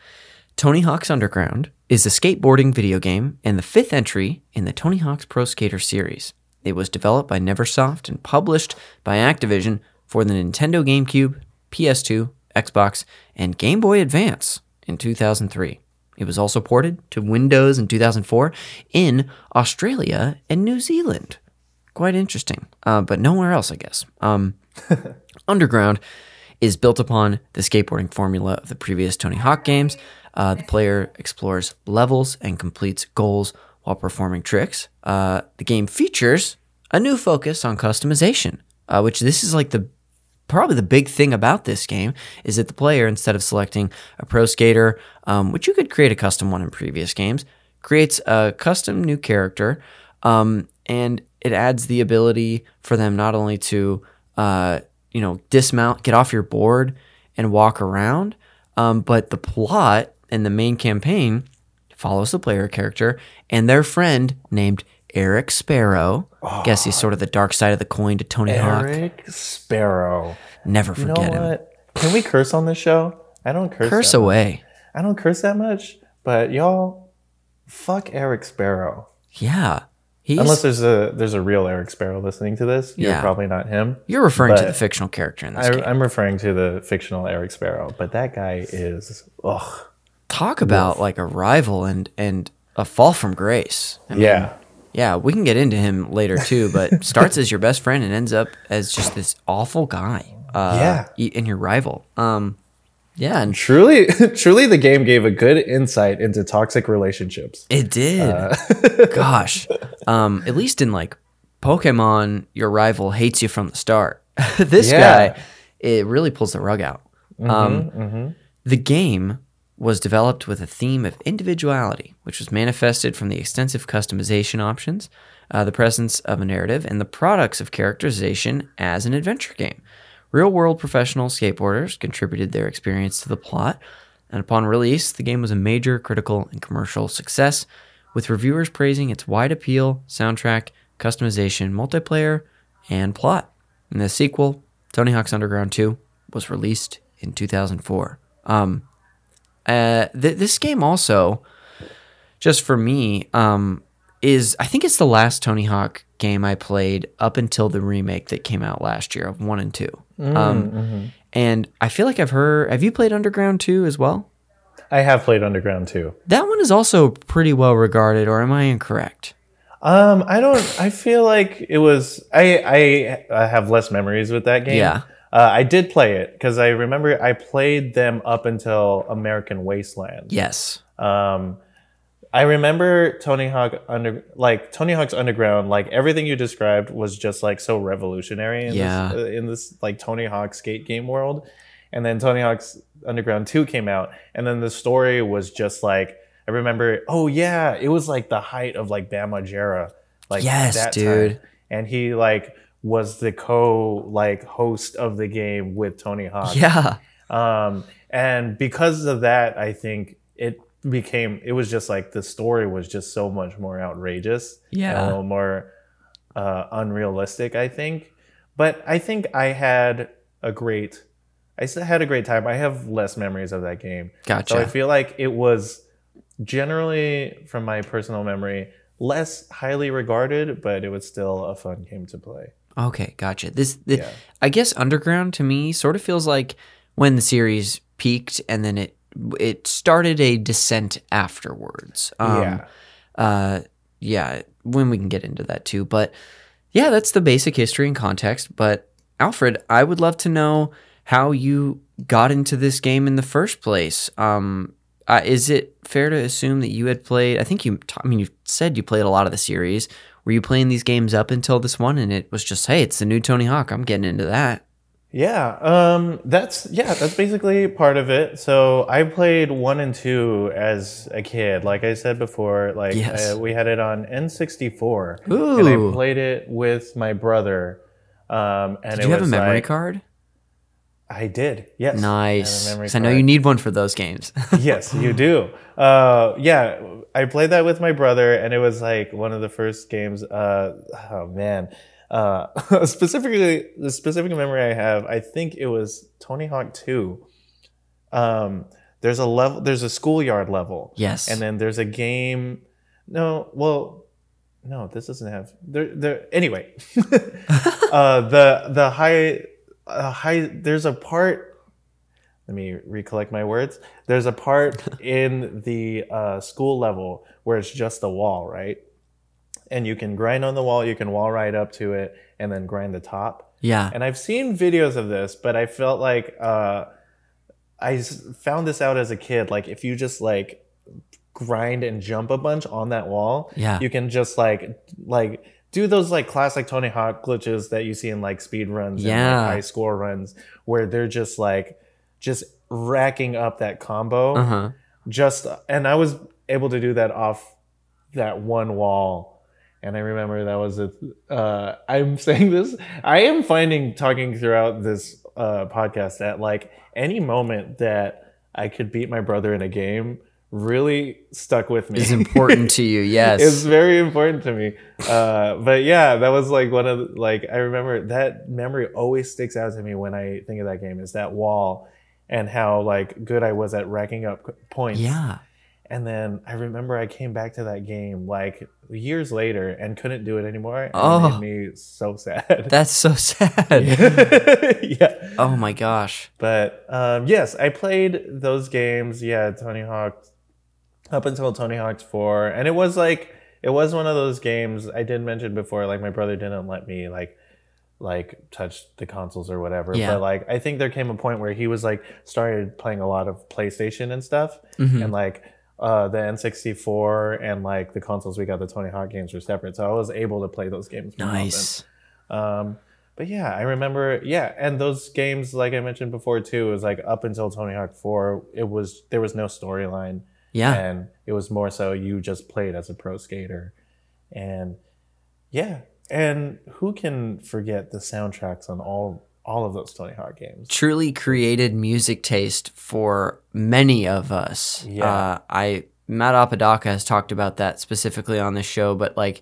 Tony Hawk's Underground is a skateboarding video game and the fifth entry in the Tony Hawk's Pro Skater series. It was developed by Neversoft and published by Activision for the Nintendo GameCube, PS2, Xbox, and Game Boy Advance in 2003. It was also ported to Windows in 2004 in Australia and New Zealand. Quite interesting, but nowhere else, I guess. Underground is built upon the skateboarding formula of the previous Tony Hawk games. The player explores levels and completes goals while performing tricks. The game features a new focus on customization, which this is like probably the big thing about this game, is that the player, instead of selecting a pro skater, which you could create a custom one in previous games, creates a custom new character, and it adds the ability for them not only to dismount, get off your board, and walk around, but the plot and the main campaign follows the player character and their friend named Eric Sparrow. I guess he's sort of the dark side of the coin to Tony Hawk. Eric Sparrow. Never forget him. Can we curse on this show? I don't curse. Curse away. I don't curse that much, but y'all, fuck Eric Sparrow. Yeah. Unless there's a real Eric Sparrow listening to this, you're probably not him. You're referring to the fictional character in this game. I'm referring to the fictional Eric Sparrow, but that guy is Talk about like a rival and a fall from grace. I mean, we can get into him later too, but starts as your best friend and ends up as just this awful guy. And your rival. And truly, the game gave a good insight into toxic relationships. It did. Gosh. At least in like Pokemon, your rival hates you from the start. This guy, it really pulls the rug out. The game was developed with a theme of individuality, which was manifested from the extensive customization options, the presence of a narrative, and the products of characterization as an adventure game. Real-world professional skateboarders contributed their experience to the plot, and upon release, the game was a major critical and commercial success, with reviewers praising its wide appeal, soundtrack, customization, multiplayer, and plot. And the sequel, Tony Hawk's Underground 2, was released in 2004. This game also, just for me, I think it's the last Tony Hawk game I played up until the remake that came out last year of 1 and 2. And I feel like I've heard... Have you played Underground 2 as well? I have played Underground 2. That one is also pretty well regarded, or am I incorrect? I feel like it was... I have less memories with that game. Yeah. I did play it, because I remember I played them up until American Wasteland. Yes. I remember Tony Hawk's Underground, like everything you described was just like so revolutionary in this like Tony Hawk skate game world. And then Tony Hawk's Underground 2 came out, and then the story was just like, I remember, it was like the height of like Bam Margera, like that dude time. And he like was the host of the game with Tony Hawk. Yeah. And because of that, I think it was just like the story was just so much more outrageous, and a little more unrealistic, I think. But I think I still had a great time. I have less memories of that game. Gotcha. So I feel like it was generally, from my personal memory, less highly regarded, but it was still a fun game to play. Okay, gotcha. I guess Underground to me sort of feels like when the series peaked and then it started a descent afterwards. When we can get into that too. But yeah, that's the basic history and context. But Alfred, I would love to know how you got into this game in the first place. Is it fair to assume that you had played, you said you played a lot of the series. Were you playing these games up until this one and it was just, hey, it's the new Tony Hawk, I'm getting into that? Yeah, that's basically part of it. So I played 1 and 2 as a kid, like I said before. Like we had it on N64, and I played it with my brother. And did you have a memory card? I did. Yes. Nice. Because I know you need one for those games. Yes, you do. I played that with my brother, and it was like one of the first games. Specifically, the specific memory I have, I think it was Tony Hawk 2. There's a schoolyard level. Yes. And then there's a game. This doesn't have there. Anyway, the high, there's a part, let me recollect my words. There's a part in the school level where it's just a wall, right? And you can grind on the wall, you can wall ride up to it, and then grind the top. Yeah. And I've seen videos of this, but I felt like I found this out as a kid. Like, if you just, like, grind and jump a bunch on that wall, you can just, like do those, like, classic Tony Hawk glitches that you see in, like, speed runs and like, high score runs, where they're just, like, just racking up that combo. Uh-huh. And I was able to do that off that one wall. And I remember that was I'm saying this, I am finding talking throughout this podcast that like any moment that I could beat my brother in a game really stuck with me. It's important to you. Yes. It's very important to me. But yeah, that was like one of I remember that memory always sticks out to me when I think of that game, is that wall and how like good I was at racking up points. Yeah. And then I remember I came back to that game like years later and couldn't do it anymore. And it made me so sad. That's so sad. Yeah. Oh my gosh. But yes, I played those games. Yeah, Tony Hawk up until Tony Hawk's 4. And it was one of those games I did mention before, like my brother didn't let me like touch the consoles or whatever. Yeah. But like I think there came a point where he was like started playing a lot of PlayStation and stuff. Mm-hmm. And like the N64 and like the consoles we got, the Tony Hawk games were separate, so I was able to play those games more nice often. But yeah, I remember, yeah, and those games, like I mentioned before too, it was like up until Tony Hawk 4, there was no storyline, yeah, and it was more so you just played as a pro skater. And yeah, and who can forget the soundtracks on all of those Tony Hawk games? Truly created music taste for many of us. Yeah. Matt Apodaca has talked about that specifically on this show, but like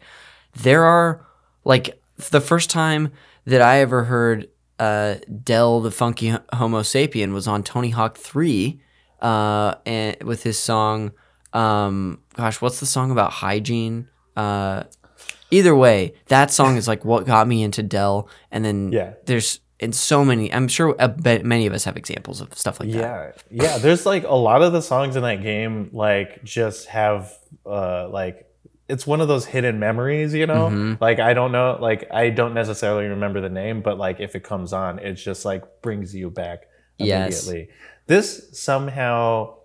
there are, like the first time that I ever heard Del the Funky Homo Sapien was on Tony Hawk 3 and with his song, gosh, what's the song about hygiene? Either way, that song is like what got me into Del. And then there's... And so many, I'm sure many of us have examples of stuff like that. Yeah, there's like a lot of the songs in that game like just have like, it's one of those hidden memories, you know? Mm-hmm. Like I don't know, like I don't necessarily remember the name, but like if it comes on, it just like brings you back immediately. Yes. This somehow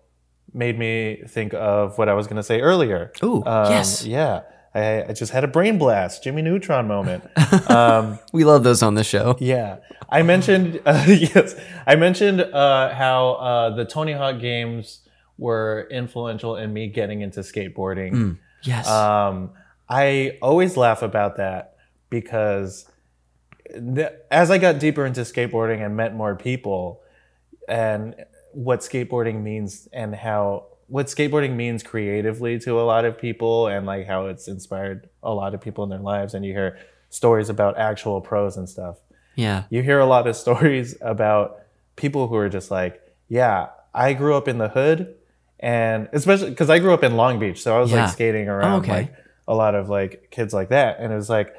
made me think of what I was going to say earlier. Ooh, yes. Yeah. I just had a brain blast, Jimmy Neutron moment. We love those on the show. Yeah, I mentioned how the Tony Hawk games were influential in me getting into skateboarding. Mm, yes, I always laugh about that because as I got deeper into skateboarding and met more people, and what skateboarding means and how. What skateboarding means creatively to a lot of people and like how it's inspired a lot of people in their lives. And you hear stories about actual pros and stuff. Yeah. You hear a lot of stories about people who are just like, yeah, I grew up in the hood, and especially because I grew up in Long Beach. So I was like skating around like a lot of like kids like that. And it was like,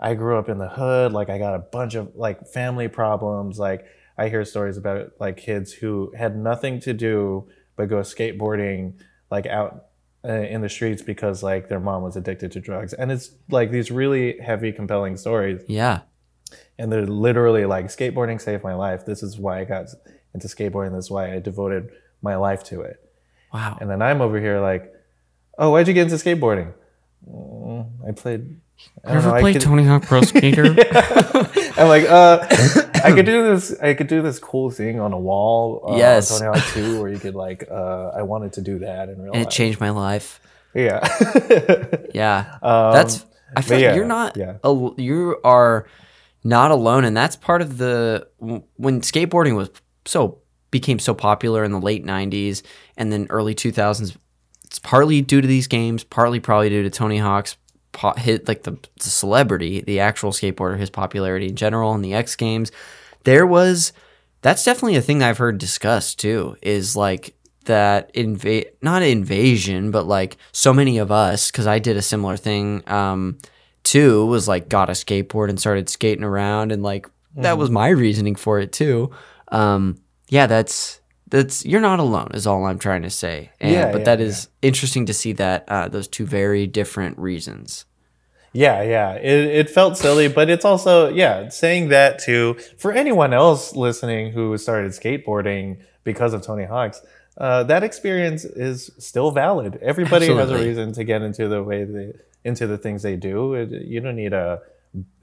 I grew up in the hood. Like I got a bunch of like family problems. Like I hear stories about like kids who had nothing to do but go skateboarding like out in the streets because like their mom was addicted to drugs. And it's like these really heavy, compelling stories. Yeah. And they're literally like, skateboarding saved my life. This is why I got into skateboarding. This is why I devoted my life to it. Wow. And then I'm over here like, oh, why'd you get into skateboarding? I played Tony Hawk Pro Skater? I'm like, I could do this cool thing on a wall. On Tony Hawk 2, where you could like, I wanted to do that in real life. And it changed my life. Yeah. Yeah. I feel like you are not alone. And that's part of when skateboarding became so popular in the late 90s and then early 2000s, it's partly due to these games, partly probably due to Tony Hawk's the celebrity, the actual skateboarder, his popularity in general, and the X Games. That's definitely a thing I've heard discussed too, is like that not invasion, but like so many of us, because I did a similar thing too, was like got a skateboard and started skating around, and like that was my reasoning for it too. That's you're not alone is all I'm trying to say. That is interesting to see that those two very different reasons. It felt silly, but it's also saying that too for anyone else listening who started skateboarding because of Tony Hawk's. That experience is still valid. Everybody has a reason to get into the way into the things they do. You don't need a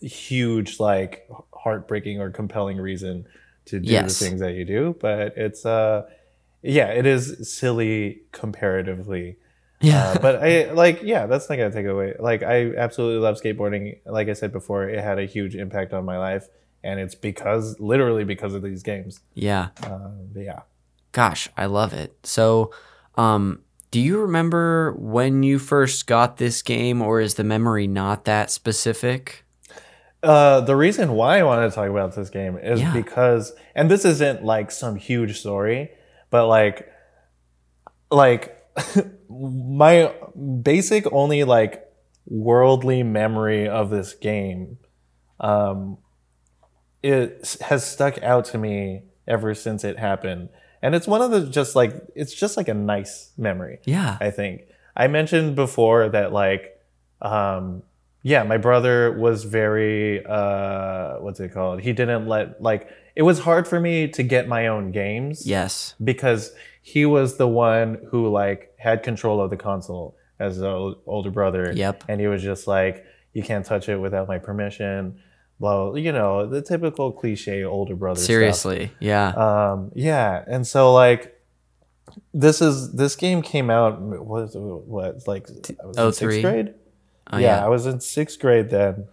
huge like heartbreaking or compelling reason to do the things that you do, but it's it is silly comparatively. But I that's not gonna take away. Like I absolutely love skateboarding. Like I said before, it had a huge impact on my life, and it's because of these games. Gosh, I love it. So, do you remember when you first got this game, or is the memory not that specific? The reason why I wanted to talk about this game is because, and this isn't like some huge story, but like my basic only like worldly memory of this game, it has stuck out to me ever since it happened. And it's one of the it's just a nice memory. Yeah. I think I mentioned before that my brother was very he didn't let it was hard for me to get my own games. Yes. Because he was the one who had control of the console as the older brother. Yep. And he was just like, you can't touch it without my permission. Well, the typical cliche older brother stuff. Yeah. And so this game came out, I was in 6th grade? Oh, yeah, I was in 6th grade then.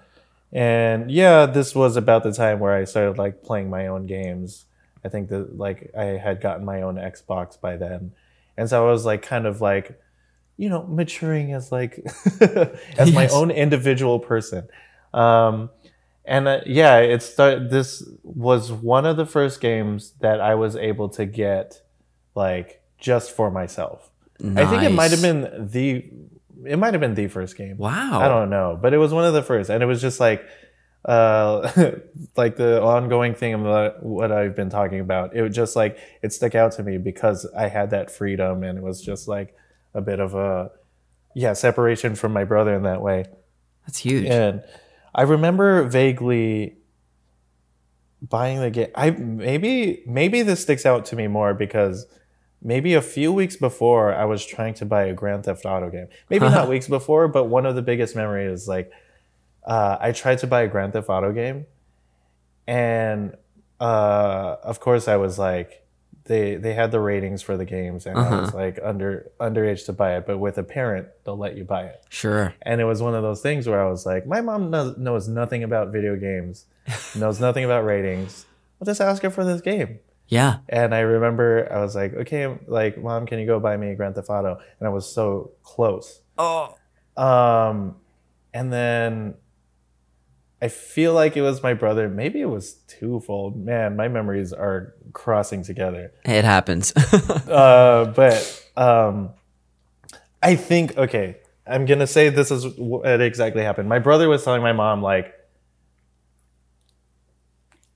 And this was about the time where I started playing my own games. I think that I had gotten my own Xbox by then. And so I was maturing as as my own individual person. This was one of the first games that I was able to get just for myself. Nice. I think it might have been the first game. Wow. I don't know, but it was one of the first, and it was just the ongoing thing of what I've been talking about. It was just it stuck out to me because I had that freedom, and it was just a bit of a separation from my brother in that way. That's huge. And I remember vaguely buying the game. Maybe this sticks out to me more because maybe a few weeks before I was trying to buy a Grand Theft Auto game. Maybe not weeks before, but one of the biggest memories is I tried to buy a Grand Theft Auto game, and of course I was they had the ratings for the games, and I was underage to buy it, but with a parent they'll let you buy it. Sure. And it was one of those things where I was my mom knows nothing about video games, knows nothing about ratings. I'll just ask her for this game. Yeah. And I remember I was okay, Mom, can you go buy me a Grand Theft Auto? And I was so close. Oh. And then I feel it was my brother. Maybe it was twofold. Man, my memories are crossing together. It happens. But I think, I'm going to say this is what exactly happened. My brother was telling my mom, I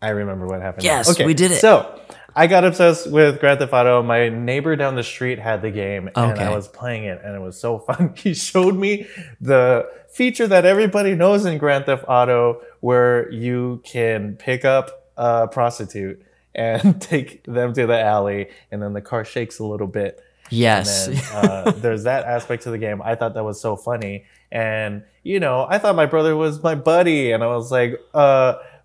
remember what happened. Yes, we did it. So I got obsessed with Grand Theft Auto. My neighbor down the street had the game, and I was playing it, and it was so fun. He showed me the feature that everybody knows in Grand Theft Auto, where you can pick up a prostitute and take them to the alley, and then the car shakes a little bit. Yes. And then, there's that aspect to the game. I thought that was so funny. And, I thought my brother was my buddy, and I was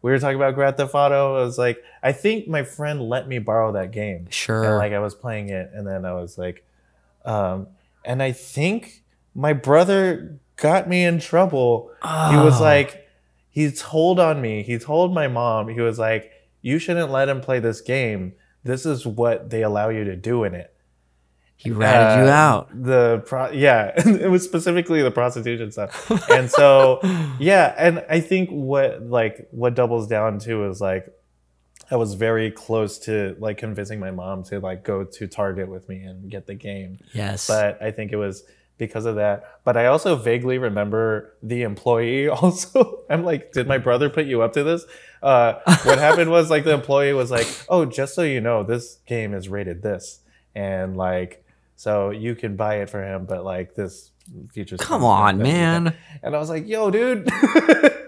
we were talking about Grand Theft Auto. I was I think my friend let me borrow that game. Sure. And I was playing it, and then I was and I think my brother got me in trouble. Oh. He was he told on me. He told my mom. He was you shouldn't let him play this game. This is what they allow you to do in it. He ratted you out. It was specifically the prostitution stuff. And so, and I think what doubles down to is I was very close to convincing my mom to go to Target with me and get the game. Yes. But I think it was because of that. But I also vaguely remember the employee also. I'm did my brother put you up to this? What happened was the employee was oh, just so you know, this game is rated this. And so you can buy it for him, but this features. Come on, man! And I was yo, dude.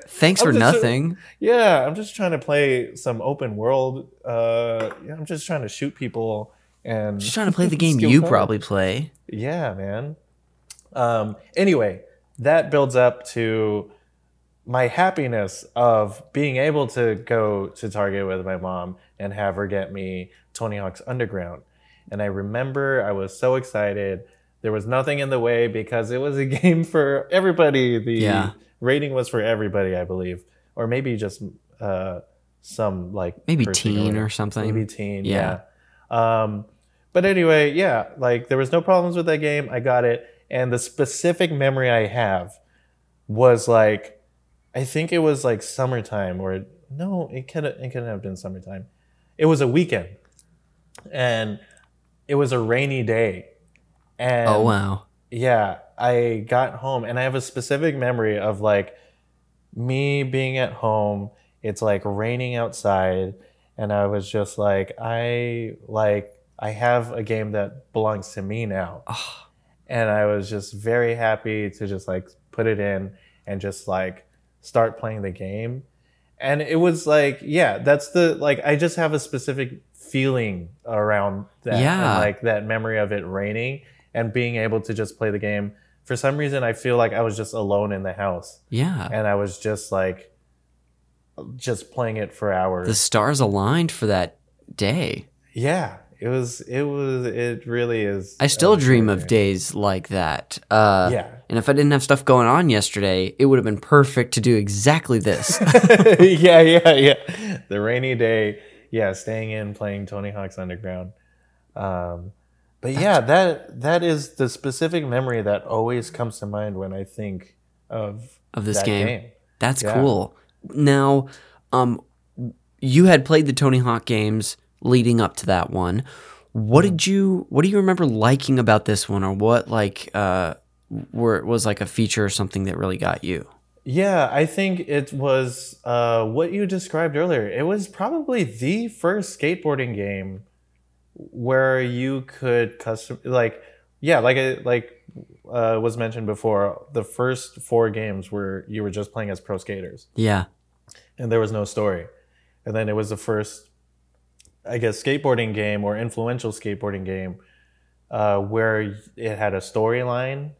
Thanks for nothing. I'm just trying to play some open world. I'm just trying to shoot people and just trying to play the game you probably play. Yeah, man. Anyway, that builds up to my happiness of being able to go to Target with my mom and have her get me Tony Hawk's Underground. And I remember I was so excited. There was nothing in the way because it was a game for everybody. The rating was for everybody, I believe. Or maybe just some maybe teen or something. Maybe teen, yeah. But anyway, there was no problems with that game. I got it. And the specific memory I have was I think it was summertime or... No, it couldn't have been summertime. It was a weekend. And... It was a rainy day, And oh, wow. Yeah, I got home, and I have a specific memory of, like, me being at home. It's, like, raining outside, and I was just like, I have a game that belongs to me now. Oh. And I was just very happy to just, like, put it in and just, like, start playing the game. And it was like, yeah, that's the, like, I just have a specific feeling around that. Yeah. And, like, that memory of it raining and being able to just play the game. For some reason, I feel like I was just alone in the house. Yeah. And I was just like, just playing it for hours. The stars aligned for that day. Yeah. It really is. I still dream of days like that. Yeah. And if I didn't have stuff going on yesterday, it would have been perfect to do exactly this. Yeah. The rainy day. Yeah. Staying in, playing Tony Hawk's Underground. But yeah, that is the specific memory that always comes to mind when I think of this game. That's cool. Now, you had played the Tony Hawk games leading up to that one. What do you remember liking about this one, or what, like, where it was like a feature or something that really got you? Yeah, I think it was what you described earlier. It was probably the first skateboarding game where you could custom, like, yeah, like was mentioned before, the first four games where you were just playing as pro skaters. Yeah. And there was no story. And then it was the first, I guess, skateboarding game or influential skateboarding game where it had a storyline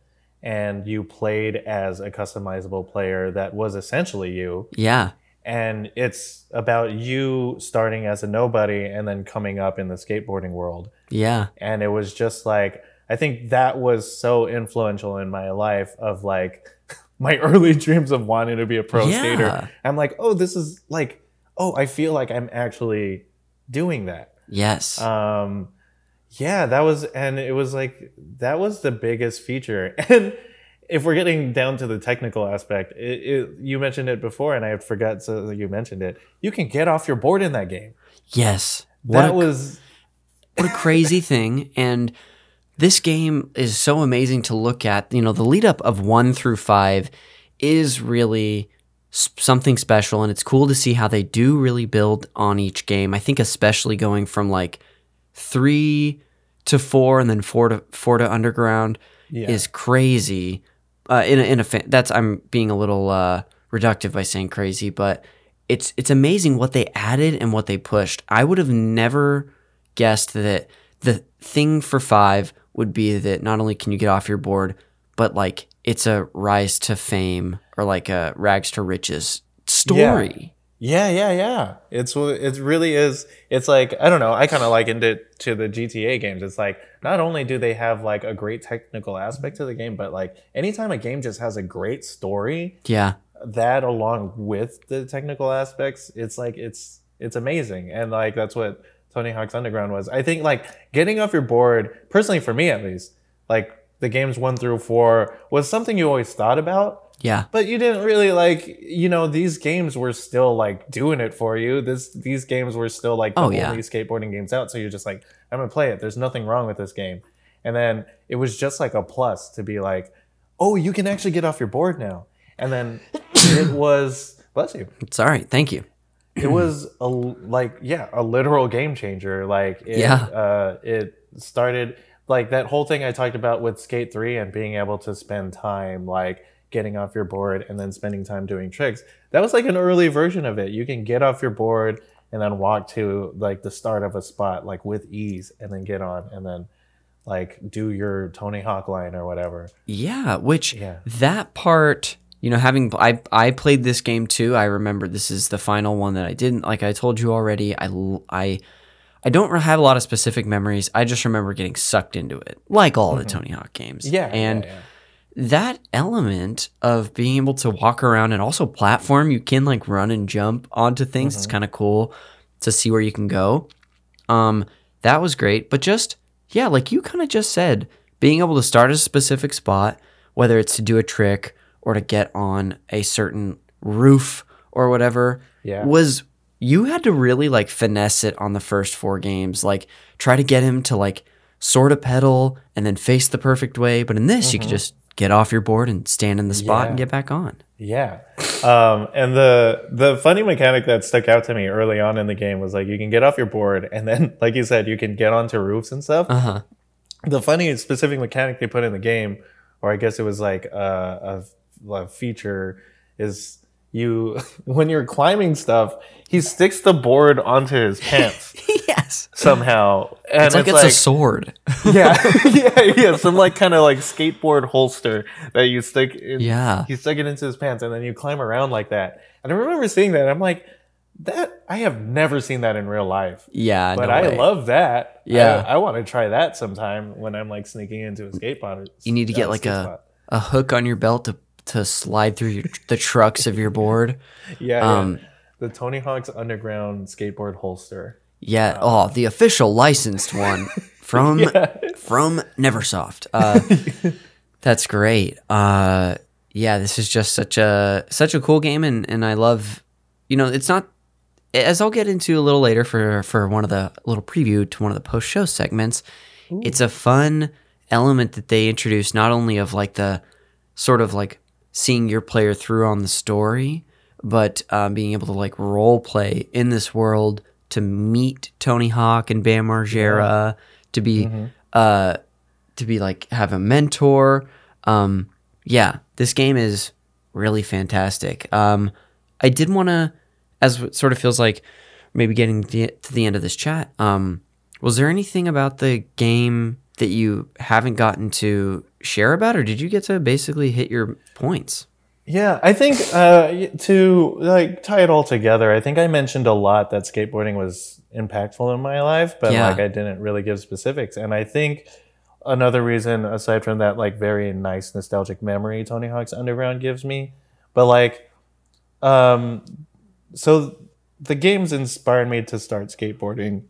and you played as a customizable player that was essentially you. Yeah. And it's about you starting as a nobody and then coming up in the skateboarding world. Yeah. And it was just like, I think that was so influential in my life of, like, my early dreams of wanting to be a pro skater. I'm like, oh, this is like, oh, I feel like I'm actually doing that. Yes. That was the biggest feature. And if we're getting down to the technical aspect, you mentioned it before and I forgot, so you mentioned it. You can get off your board in that game. Yes. What a crazy thing. And this game is so amazing to look at. You know, the lead up of 1 through 5 is really something special, and it's cool to see how they do really build on each game. I think especially going from, like, 3 to 4 and then 4 to Underground is crazy. I'm being a little reductive by saying crazy, but it's amazing what they added and what they pushed. I would have never guessed that the thing for 5 would be that not only can you get off your board, but, like, it's a rise to fame or, like, a rags to riches story. Yeah. It really is. It's like, I don't know, I kind of likened it to the GTA games. It's like, not only do they have, like, a great technical aspect to the game, but, like, anytime a game just has a great story, that along with the technical aspects, it's like, it's amazing. And, like, that's what Tony Hawk's Underground was. I think, like, getting off your board, personally for me at least, like, the games 1 through 4 was something you always thought about. Yeah. But you didn't really, like, you know, these games were still, like, doing it for you. These games were still, like, the only skateboarding games out. So you're just like, I'm going to play it. There's nothing wrong with this game. And then it was just, like, a plus to be like, oh, you can actually get off your board now. And then it was, bless you. Sorry. Thank you. It was a literal game changer. Like, it started, like, that whole thing I talked about with Skate 3 and being able to spend time, like, getting off your board and then spending time doing tricks. That was, like, an early version of it. You can get off your board and then walk to, like, the start of a spot, like, with ease, and then get on and then, like, do your Tony Hawk line or whatever. Yeah, which that part, you know, having I played this game too. I remember this is the final one that I didn't, like I told you already. I don't have a lot of specific memories. I just remember getting sucked into it, like all the Tony Hawk games. Yeah. That element of being able to walk around and also platform, you can, like, run and jump onto things. It's kind of cool to see where you can go. That was great. But just, like you kind of just said, being able to start at a specific spot, whether it's to do a trick or to get on a certain roof or whatever, was you had to really, like, finesse it on the first 4 games, like, try to get him to, like, sort of pedal and then face the perfect way. But in this, you could just get off your board and stand in the spot and get back on. Yeah. And the funny mechanic that stuck out to me early on in the game was like, you can get off your board and then, like you said, you can get onto roofs and stuff. Uh-huh. The funny specific mechanic they put in the game, or I guess it was like a feature, is you, when you're climbing stuff, he sticks the board onto his pants. Yes. Somehow. And it's like a sword. Yeah. Some like kind of like skateboard holster that you stick in. Yeah. He stuck it into his pants and then you climb around like that. And I remember seeing that and I'm like, that I have never seen that in real life. Yeah. But I love that. Yeah. I want to try that sometime when I'm like sneaking into a skate pod. You need to get like a hook on your belt to slide through the trucks of your board. Yeah. The Tony Hawk's Underground skateboard holster. Yeah. Oh, the official licensed one from from Neversoft. That's great. Yeah, this is just such a cool game, and I love, it's not, as I'll get into a little later for one of the little preview to one of the post show segments. Ooh. It's a fun element that they introduce, not only of like the sort of like seeing your player through on the story, but being able to like role play in this world, to meet Tony Hawk and Bam Margera, to be like have a mentor. This game is really fantastic. I did want to, as it sort of feels like maybe getting to the end of this chat, was there anything about the game that you haven't gotten to share about, or did you get to basically hit your points? Yeah, I think to like tie it all together, I think I mentioned a lot that skateboarding was impactful in my life, but like I didn't really give specifics. And I think another reason, aside from that like very nice nostalgic memory Tony Hawk's Underground gives me, but like so the games inspired me to start skateboarding.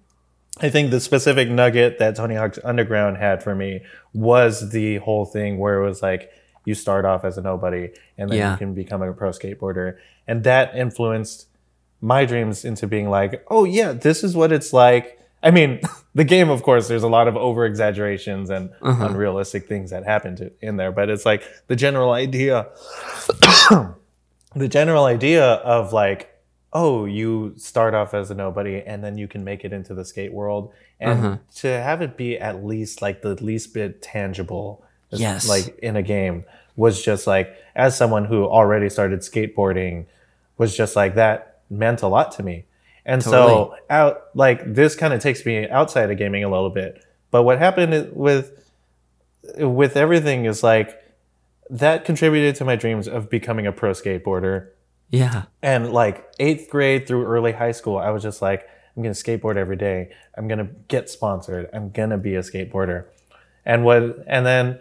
I think the specific nugget that Tony Hawk's Underground had for me was the whole thing where it was like, you start off as a nobody, and then you can become a pro skateboarder. And that influenced my dreams into being like, oh yeah, this is what it's like. I mean, the game, of course, there's a lot of over-exaggerations and unrealistic things that happen in there. But it's like the general idea of like, oh, you start off as a nobody, and then you can make it into the skate world. And to have it be at least like the least bit tangible, like in a game, was just like, as someone who already started skateboarding, was just like, that meant a lot to me. And totally. So this kind of takes me outside of gaming a little bit. But what happened with everything is like, that contributed to my dreams of becoming a pro skateboarder. Yeah. And like 8th grade through early high school, I was just like, I'm going to skateboard every day. I'm going to get sponsored. I'm going to be a skateboarder. And then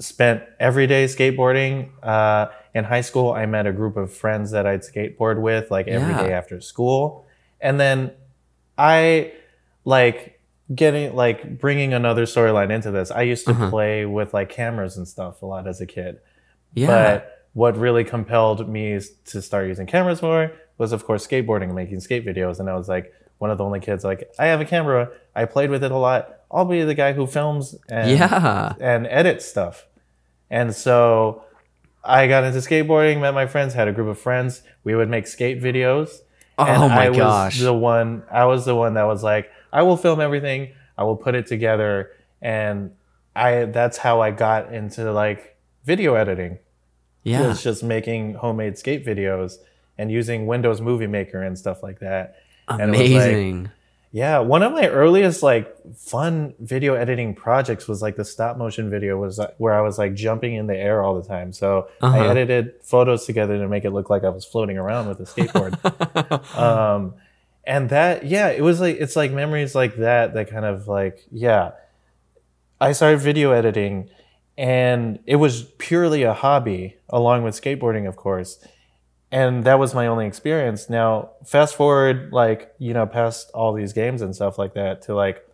spent every day skateboarding. In high school, I met a group of friends that I'd skateboard with like every day after school. And then I like bringing another storyline into this. I used to play with like cameras and stuff a lot as a kid. Yeah. But what really compelled me to start using cameras more was, of course, skateboarding and making skate videos. And I was like one of the only kids like, I have a camera. I played with it a lot. I'll be the guy who films and edits stuff. And so I got into skateboarding, met my friends, had a group of friends. We would make skate videos. I was the one that was like, I will film everything. I will put it together. And that's how I got into like video editing. Yeah. It was just making homemade skate videos and using Windows Movie Maker and stuff like that. Amazing. And yeah, one of my earliest like fun video editing projects was like the stop motion video was where I was like jumping in the air all the time. So I edited photos together to make it look like I was floating around with a skateboard. And that, it was like, it's like memories like that kind of like, I started video editing and it was purely a hobby along with skateboarding, of course. And that was my only experience. Now, fast forward, like, past all these games and stuff like that to, like,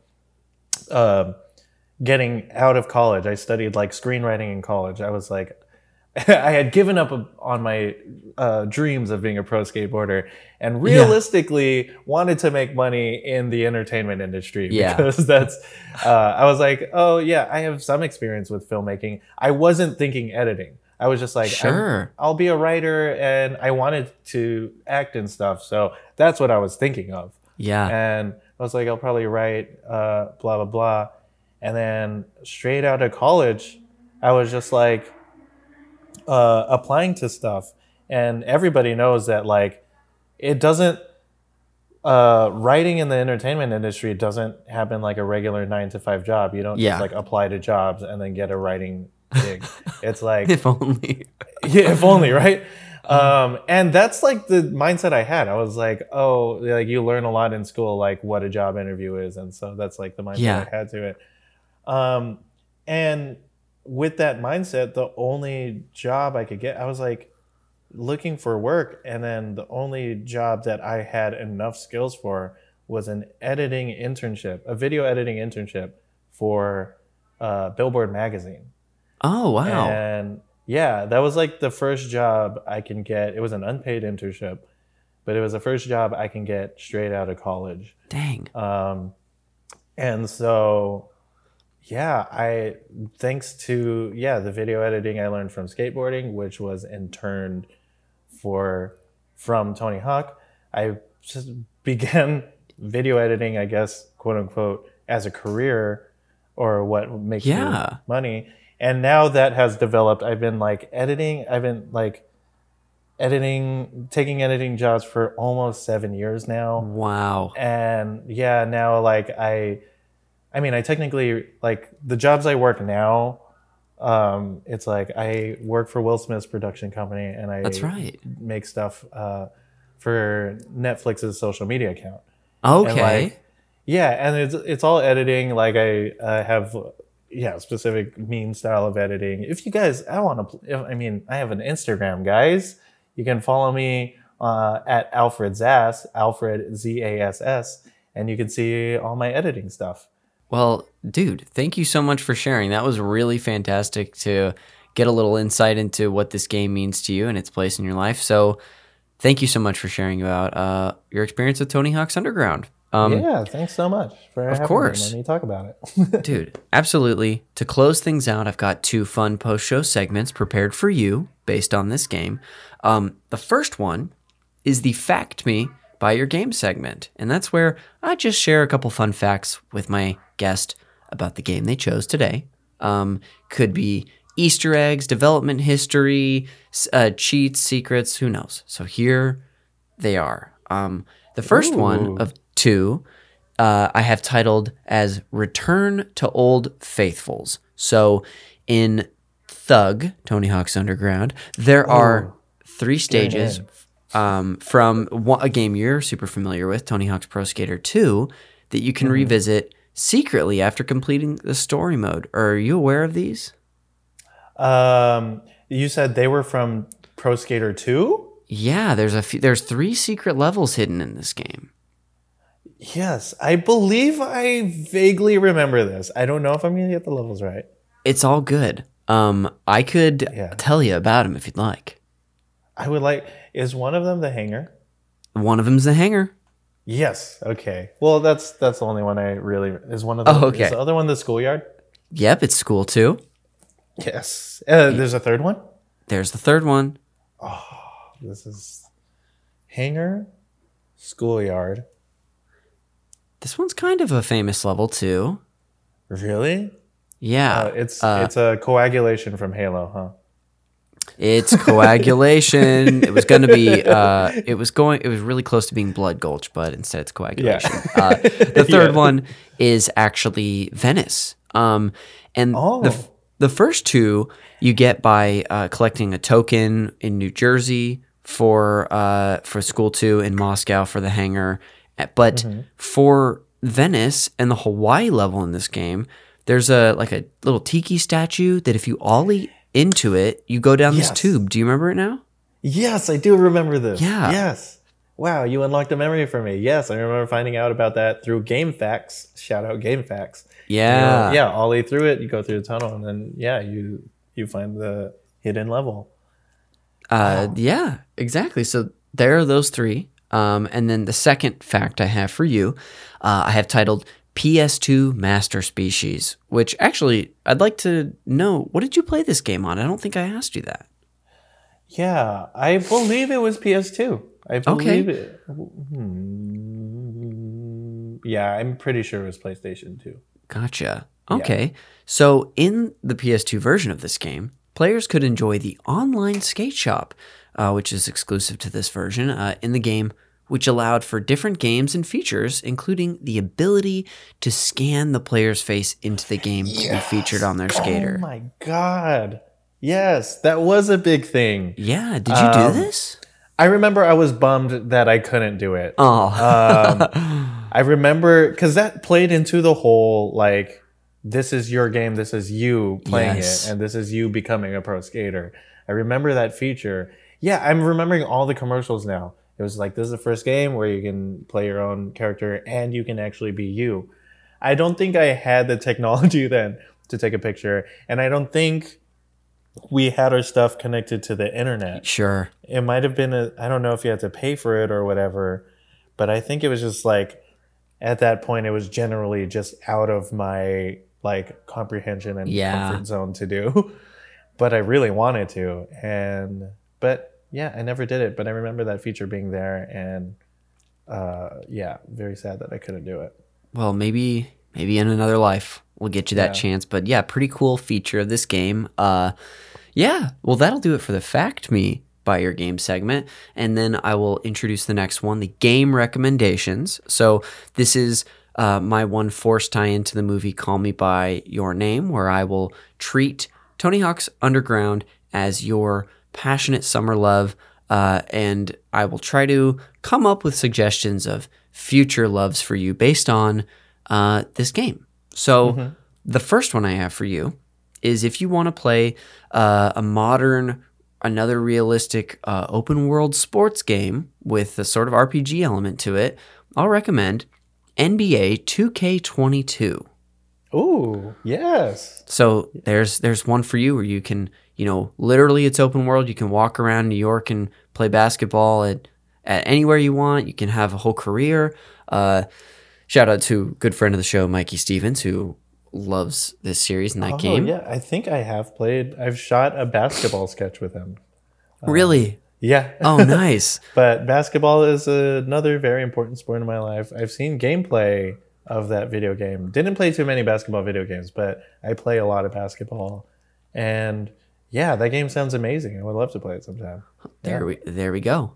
getting out of college. I studied, like, screenwriting in college. I was like, I had given up on my dreams of being a pro skateboarder and realistically wanted to make money in the entertainment industry because that's, I was like, oh yeah, I have some experience with filmmaking. I wasn't thinking editing. I was just like, sure, I'll be a writer and I wanted to act and stuff. So that's what I was thinking of. Yeah. And I was like, I'll probably write blah, blah, blah. And then straight out of college, I was just like, applying to stuff, and everybody knows that like it doesn't writing in the entertainment industry doesn't happen like a regular 9-to-5 job. You don't just like apply to jobs and then get a writing gig. It's like if only right? And that's like the mindset I had. I was like, oh, like you learn a lot in school, like what a job interview is, and so that's like the mindset I had to it. And with that mindset, the only job I could get, I was like looking for work, and then the only job that I had enough skills for was an editing internship, a video editing internship for Billboard magazine. Oh, wow. And yeah, that was like the first job I can get. It was an unpaid internship, but it was the first job I can get straight out of college. Dang. And so... yeah, I thanks to the video editing I learned from skateboarding, which was interned from Tony Hawk. I just began video editing, I guess, quote unquote, as a career, or what makes you money. And now that has developed. I've been taking editing jobs for almost 7 years now. Wow. And yeah, now like I technically, like, the jobs I work now, it's like I work for Will Smith's production company, and I make stuff for Netflix's social media account. Okay. And and it's all editing. Like, I have, specific meme style of editing. If you guys, I have an Instagram, guys. You can follow me at Alfred Zass, Alfred Z-A-S-S, and you can see all my editing stuff. Well, dude, thank you so much for sharing. That was really fantastic to get a little insight into what this game means to you and its place in your life. So thank you so much for sharing about your experience with Tony Hawk's Underground. Thanks so much for having me and letting me talk about it. Dude, absolutely. To close things out, I've got two fun post-show segments prepared for you based on this game. The first one is the Fact Me by Your Game segment, and that's where I just share a couple fun facts with my guest about the game they chose today. Could be Easter eggs, development history, cheats, secrets, who knows. So here they are. The first one of two I have titled as Return to Old Faithfuls. So in Thug, Tony Hawk's Underground, there are three stages. From a game you're super familiar with, Tony Hawk's Pro Skater 2, that you can revisit secretly after completing the story mode. Are you aware of these? You said they were from Pro Skater 2? Yeah, there's three secret levels hidden in this game. Yes, I believe I vaguely remember this. I don't know if I'm going to get the levels right. It's all good. I could tell you about them if you'd like. I would like... Is one of them the hangar? One of them's the hangar. Yes. Okay. Well, that's the only one I really is one of them. Oh, okay. Is the other one the schoolyard? Yep, it's school too. Yes. There's a third one? There's the third one. Oh, this is hangar, schoolyard. This one's kind of a famous level too. Really? Yeah. It's a coagulation from Halo, huh? It's coagulation. It was really close to being blood gulch, but instead it's coagulation. Yeah. The third one is actually Venice. The first two you get by collecting a token in New Jersey for school 2, in Moscow for the hangar. But for Venice and the Hawaii level in this game, there's a little tiki statue that if you ollie into it, you go down this tube. Do you remember it now? Yes, I do remember this. Yeah. Yes. Wow, you unlocked a memory for me. Yes, I remember finding out about that through Game Facts. Shout out Game Facts. Yeah. Ollie through it, you go through the tunnel, and then you find the hidden level. Wow. Yeah, exactly. So there are those three. And then the second fact I have for you, I have titled PS2 Master Species, which actually I'd like to know, what did you play this game on? I don't think I asked you that. Yeah, I believe it was PS2. I believe it. Yeah, I'm pretty sure it was PlayStation 2. Gotcha. Okay. Yeah. So in the PS2 version of this game, players could enjoy the online skate shop, which is exclusive to this version, in the game, which allowed for different games and features, including the ability to scan the player's face into the game to be featured on their skater. Oh my God. Yes, that was a big thing. Yeah. Did you do this? I remember I was bummed that I couldn't do it. Oh. I remember because that played into the whole, like, this is your game, this is you playing it, and this is you becoming a pro skater. I remember that feature. Yeah, I'm remembering all the commercials now. It was like, this is the first game where you can play your own character and you can actually be you. I don't think I had the technology then to take a picture, and I don't think we had our stuff connected to the internet. Sure. It might have been, I don't know if you had to pay for it or whatever, but I think it was just like, at that point, it was generally just out of my like comprehension and comfort zone to do. But I really wanted to. But yeah, I never did it. But I remember that feature being there, and very sad that I couldn't do it. Well, maybe in another life we'll get you that chance. But yeah, pretty cool feature of this game. Well, that'll do it for the Fact Me by Your Game segment, and then I will introduce the next one, the game recommendations. So this is my one forced tie into the movie Call Me By Your Name, where I will treat Tony Hawk's Underground as your passionate summer love, and I will try to come up with suggestions of future loves for you based on this game. So the first one I have for you is, if you want to play a modern, another realistic open world sports game with a sort of RPG element to it, I'll recommend NBA 2K22. Ooh, yes. So there's one for you where you can, literally it's open world. You can walk around New York and play basketball at anywhere you want. You can have a whole career. Shout out to good friend of the show, Mikey Stevens, who loves this series and that game. Yeah, I think I have played. I've shot a basketball sketch with him. Really? Yeah. Oh, nice. But basketball is another very important sport in my life. I've seen gameplay of that video game. Didn't play too many basketball video games, but I play a lot of basketball. And yeah, that game sounds amazing. I would love to play it sometime. There we go.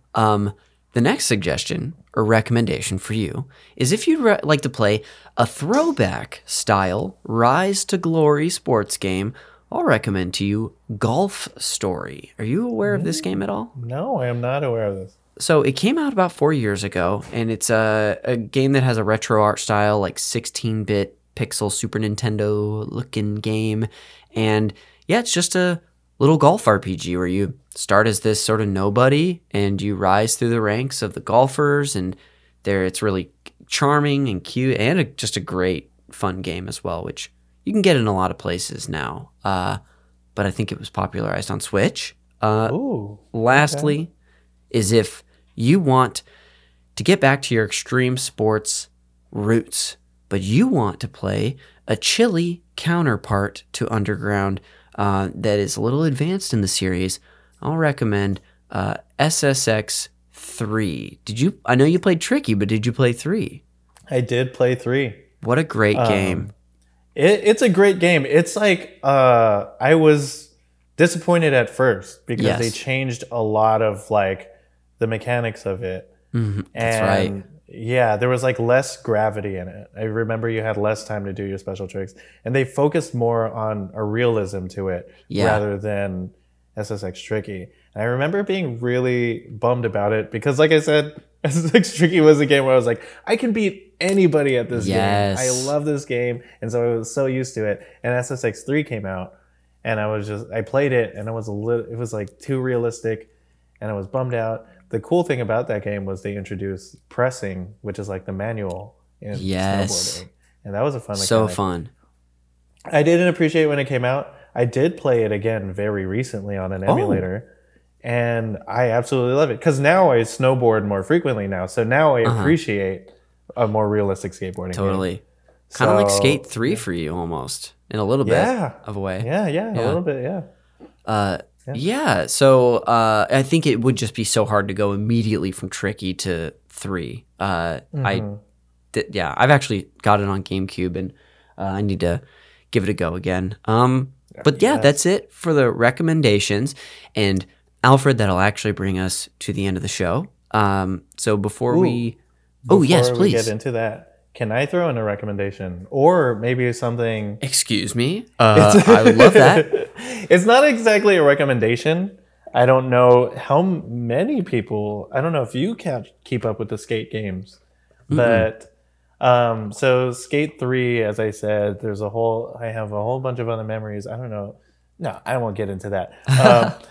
The next suggestion or recommendation for you is, if you'd like to play a throwback style Rise to Glory sports game, I'll recommend to you Golf Story. Are you aware of this game at all? No, I am not aware of this. So it came out about 4 years ago, and it's a game that has a retro art style, like 16-bit pixel Super Nintendo looking game. And yeah, it's just a little golf RPG where you start as this sort of nobody and you rise through the ranks of the golfers, and it's really charming and cute, and just a great fun game as well, which you can get in a lot of places now. But I think it was popularized on Switch. Lastly is, if you want to get back to your extreme sports roots, but you want to play a chilly counterpart to Underground, that is a little advanced in the series, I'll recommend SSX 3. I know you played Tricky, but did you play 3? I did play 3. What a great game. It's a great game. It's like, I was disappointed at first because they changed a lot of like the mechanics of it. Mm-hmm. That's right. Yeah, there was like less gravity in it. I remember you had less time to do your special tricks, and they focused more on a realism to it rather than SSX Tricky. And I remember being really bummed about it because, like I said, SSX Tricky was a game where I was like, I can beat anybody at this game. I love this game, and so I was so used to it. And SSX 3 came out, and I played it, and it was like too realistic, and I was bummed out. The cool thing about that game was they introduced pressing, which is like the manual in snowboarding. And that was a fun mechanic. So fun. I didn't appreciate it when it came out. I did play it again very recently on an emulator, and I absolutely love it. Because now I snowboard more frequently now, so now I appreciate a more realistic skateboarding game. Kind of like Skate 3 for you almost, in a little bit of a way. Yeah, a little bit, so I think it would just be so hard to go immediately from Tricky to 3. I've actually got it on GameCube, and I need to give it a go again. But yeah, that's it for the recommendations. And Alfred, that'll actually bring us to the end of the show. So before we get into that, can I throw in a recommendation or maybe something? Excuse me? I would love that. It's not exactly a recommendation. I don't know how many people, I don't know if you can keep up with the skate games, but so Skate 3, as I said, there's a whole, I have a whole bunch of other memories. I don't know. No, I won't get into that.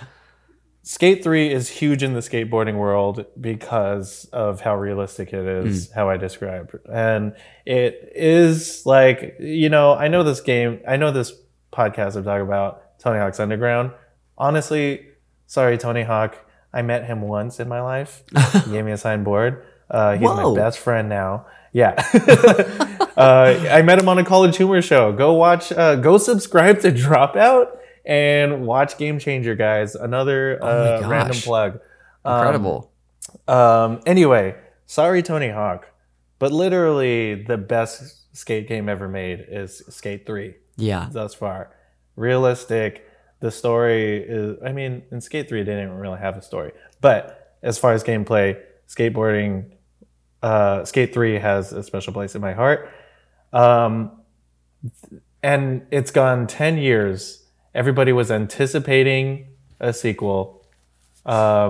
Skate 3 is huge in the skateboarding world because of how realistic it is, how I described. And it is like, you know, I know this game, I know this podcast I'm talking about, Tony Hawk's Underground. Honestly, sorry, Tony Hawk. I met him once in my life. He gave me a signed board. He's my best friend now. Yeah. I met him on a College Humor show. Go watch, go subscribe to Dropout. And watch Game Changer, guys. Another random plug. Incredible. Anyway, sorry, Tony Hawk, but literally the best skate game ever made is Skate 3. Yeah. Thus far. Realistic. The story is, I mean, in Skate 3, they didn't really have a story. But as far as gameplay, skateboarding, Skate 3 has a special place in my heart. And it's gone 10 years. Everybody was anticipating a sequel. They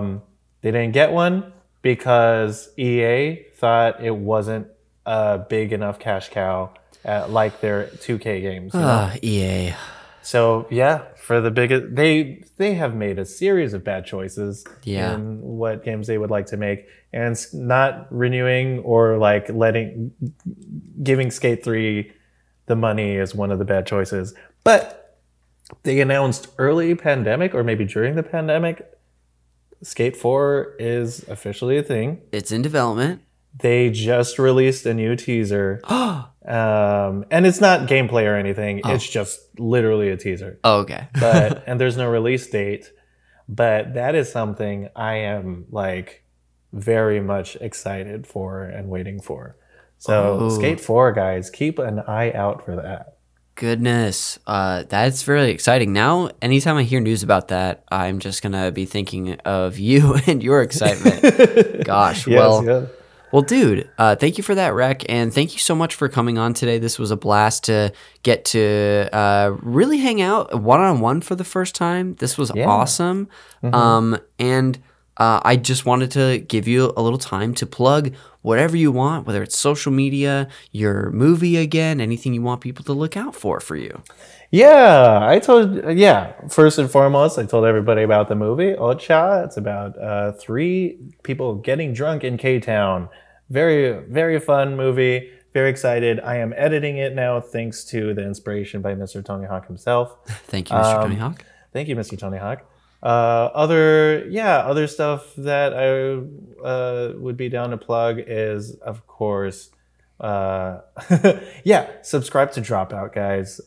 didn't get one because EA thought it wasn't a big enough cash cow at, like their 2K games. EA. So, yeah, for the biggest... They have made a series of bad choices in what games they would like to make. And not renewing or like letting... giving Skate 3 the money is one of the bad choices. But... they announced early pandemic, or maybe during the pandemic, Skate 4 is officially a thing. It's in development. They just released a new teaser. And it's not gameplay or anything. Oh. It's just literally a teaser. Oh, okay. But and there's no release date. But that is something I am like very much excited for and waiting for. So Skate 4, guys, keep an eye out for that. Goodness, that's really exciting. Now, anytime I hear news about that, I'm just gonna be thinking of you and your excitement. Gosh, well, dude, thank you for that rec, and thank you so much for coming on today. This was a blast to get to really hang out one-on-one for the first time. This was awesome, and I just wanted to give you a little time to plug whatever you want, whether it's social media, your movie again, anything you want people to look out for you. Yeah, first and foremost, I told everybody about the movie, Ocha. It's about three people getting drunk in K-Town. Very, very fun movie. Very excited. I am editing it now thanks to the inspiration by Mr. Tony Hawk himself. Thank you, Mr. Tony Hawk. Thank you, Mr. Tony Hawk. Other stuff that I would be down to plug is, of course, subscribe to Dropout, guys.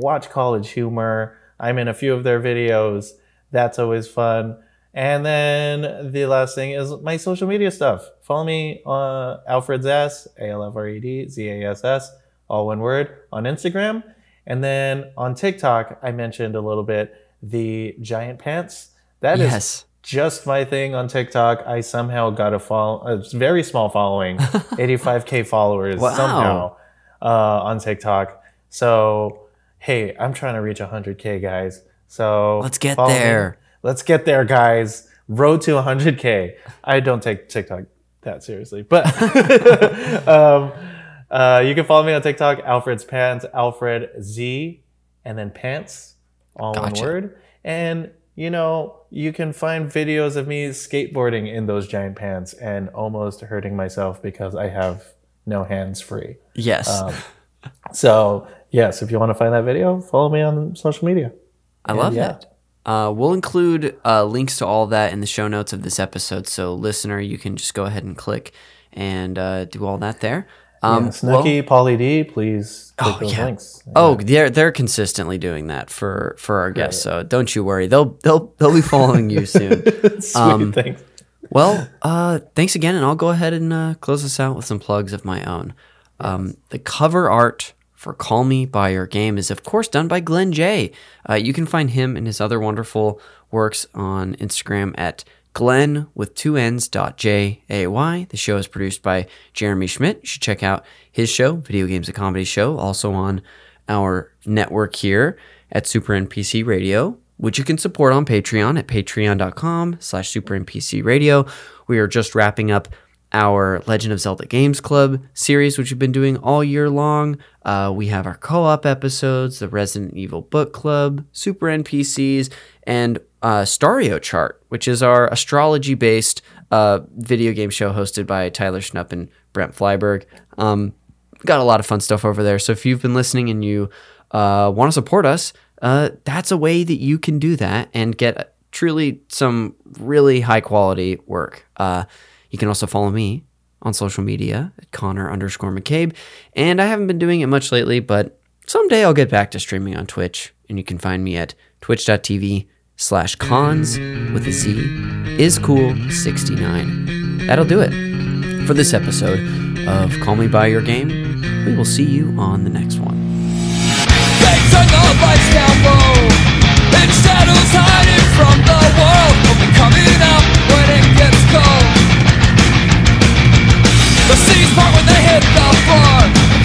Watch College Humor. I'm in a few of their videos. That's always fun. And then the last thing is my social media stuff. Follow me on Alfred's Ass, ALFREDZASS, all one word, on Instagram. And then on TikTok, I mentioned a little bit, the giant pants. That is just my thing on TikTok. I somehow got a very small following, 85K followers somehow on TikTok. So, hey, I'm trying to reach 100K, guys. So let's get there. Let's get there, guys. Road to 100K. I don't take TikTok that seriously, but you can follow me on TikTok, Alfred's Pants, Alfred Z, and then Pants. All one word. And, you know, you can find videos of me skateboarding in those giant pants and almost hurting myself because I have no hands free. Yes. So yes, if you want to find that video, follow me on social media. I love that. We'll include links to all that in the show notes of this episode. So, listener, you can just go ahead and click and do all that there. Snooki, Pauly D, please click those links. Yeah. Oh, they're consistently doing that for our guests. Yeah. So don't you worry, they'll be following you soon. Sweet, thanks. Well, thanks again, and I'll go ahead and close this out with some plugs of my own. The cover art for Call Me By Your Game is, of course, done by Glenn Jay. You can find him and his other wonderful works on Instagram at Glenn.Jay. The show is produced by Jeremy Schmidt. You should check out his show, Video Games, a Comedy Show, also on our network here at Super NPC Radio, which you can support on Patreon at patreon.com/SuperNPCRadio. We are just wrapping up our Legend of Zelda Games Club series, which we've been doing all year long. We have our co-op episodes, the Resident Evil Book Club, Super NPCs, and Stario Chart, which is our astrology-based video game show hosted by Tyler Schnupp and Brent Flyberg. Got a lot of fun stuff over there. So if you've been listening and you want to support us, that's a way that you can do that and get truly some really high-quality work. You can also follow me on social media at Connor_McCabe. And I haven't been doing it much lately, but someday I'll get back to streaming on Twitch. And you can find me at twitch.tv/cons69. That'll do it for this episode of Call Me By Your Game. We will see you on the next one. Things are not lights down low, and shadows hiding from the world will be coming up when it gets cold. The seas part when they hit the floor.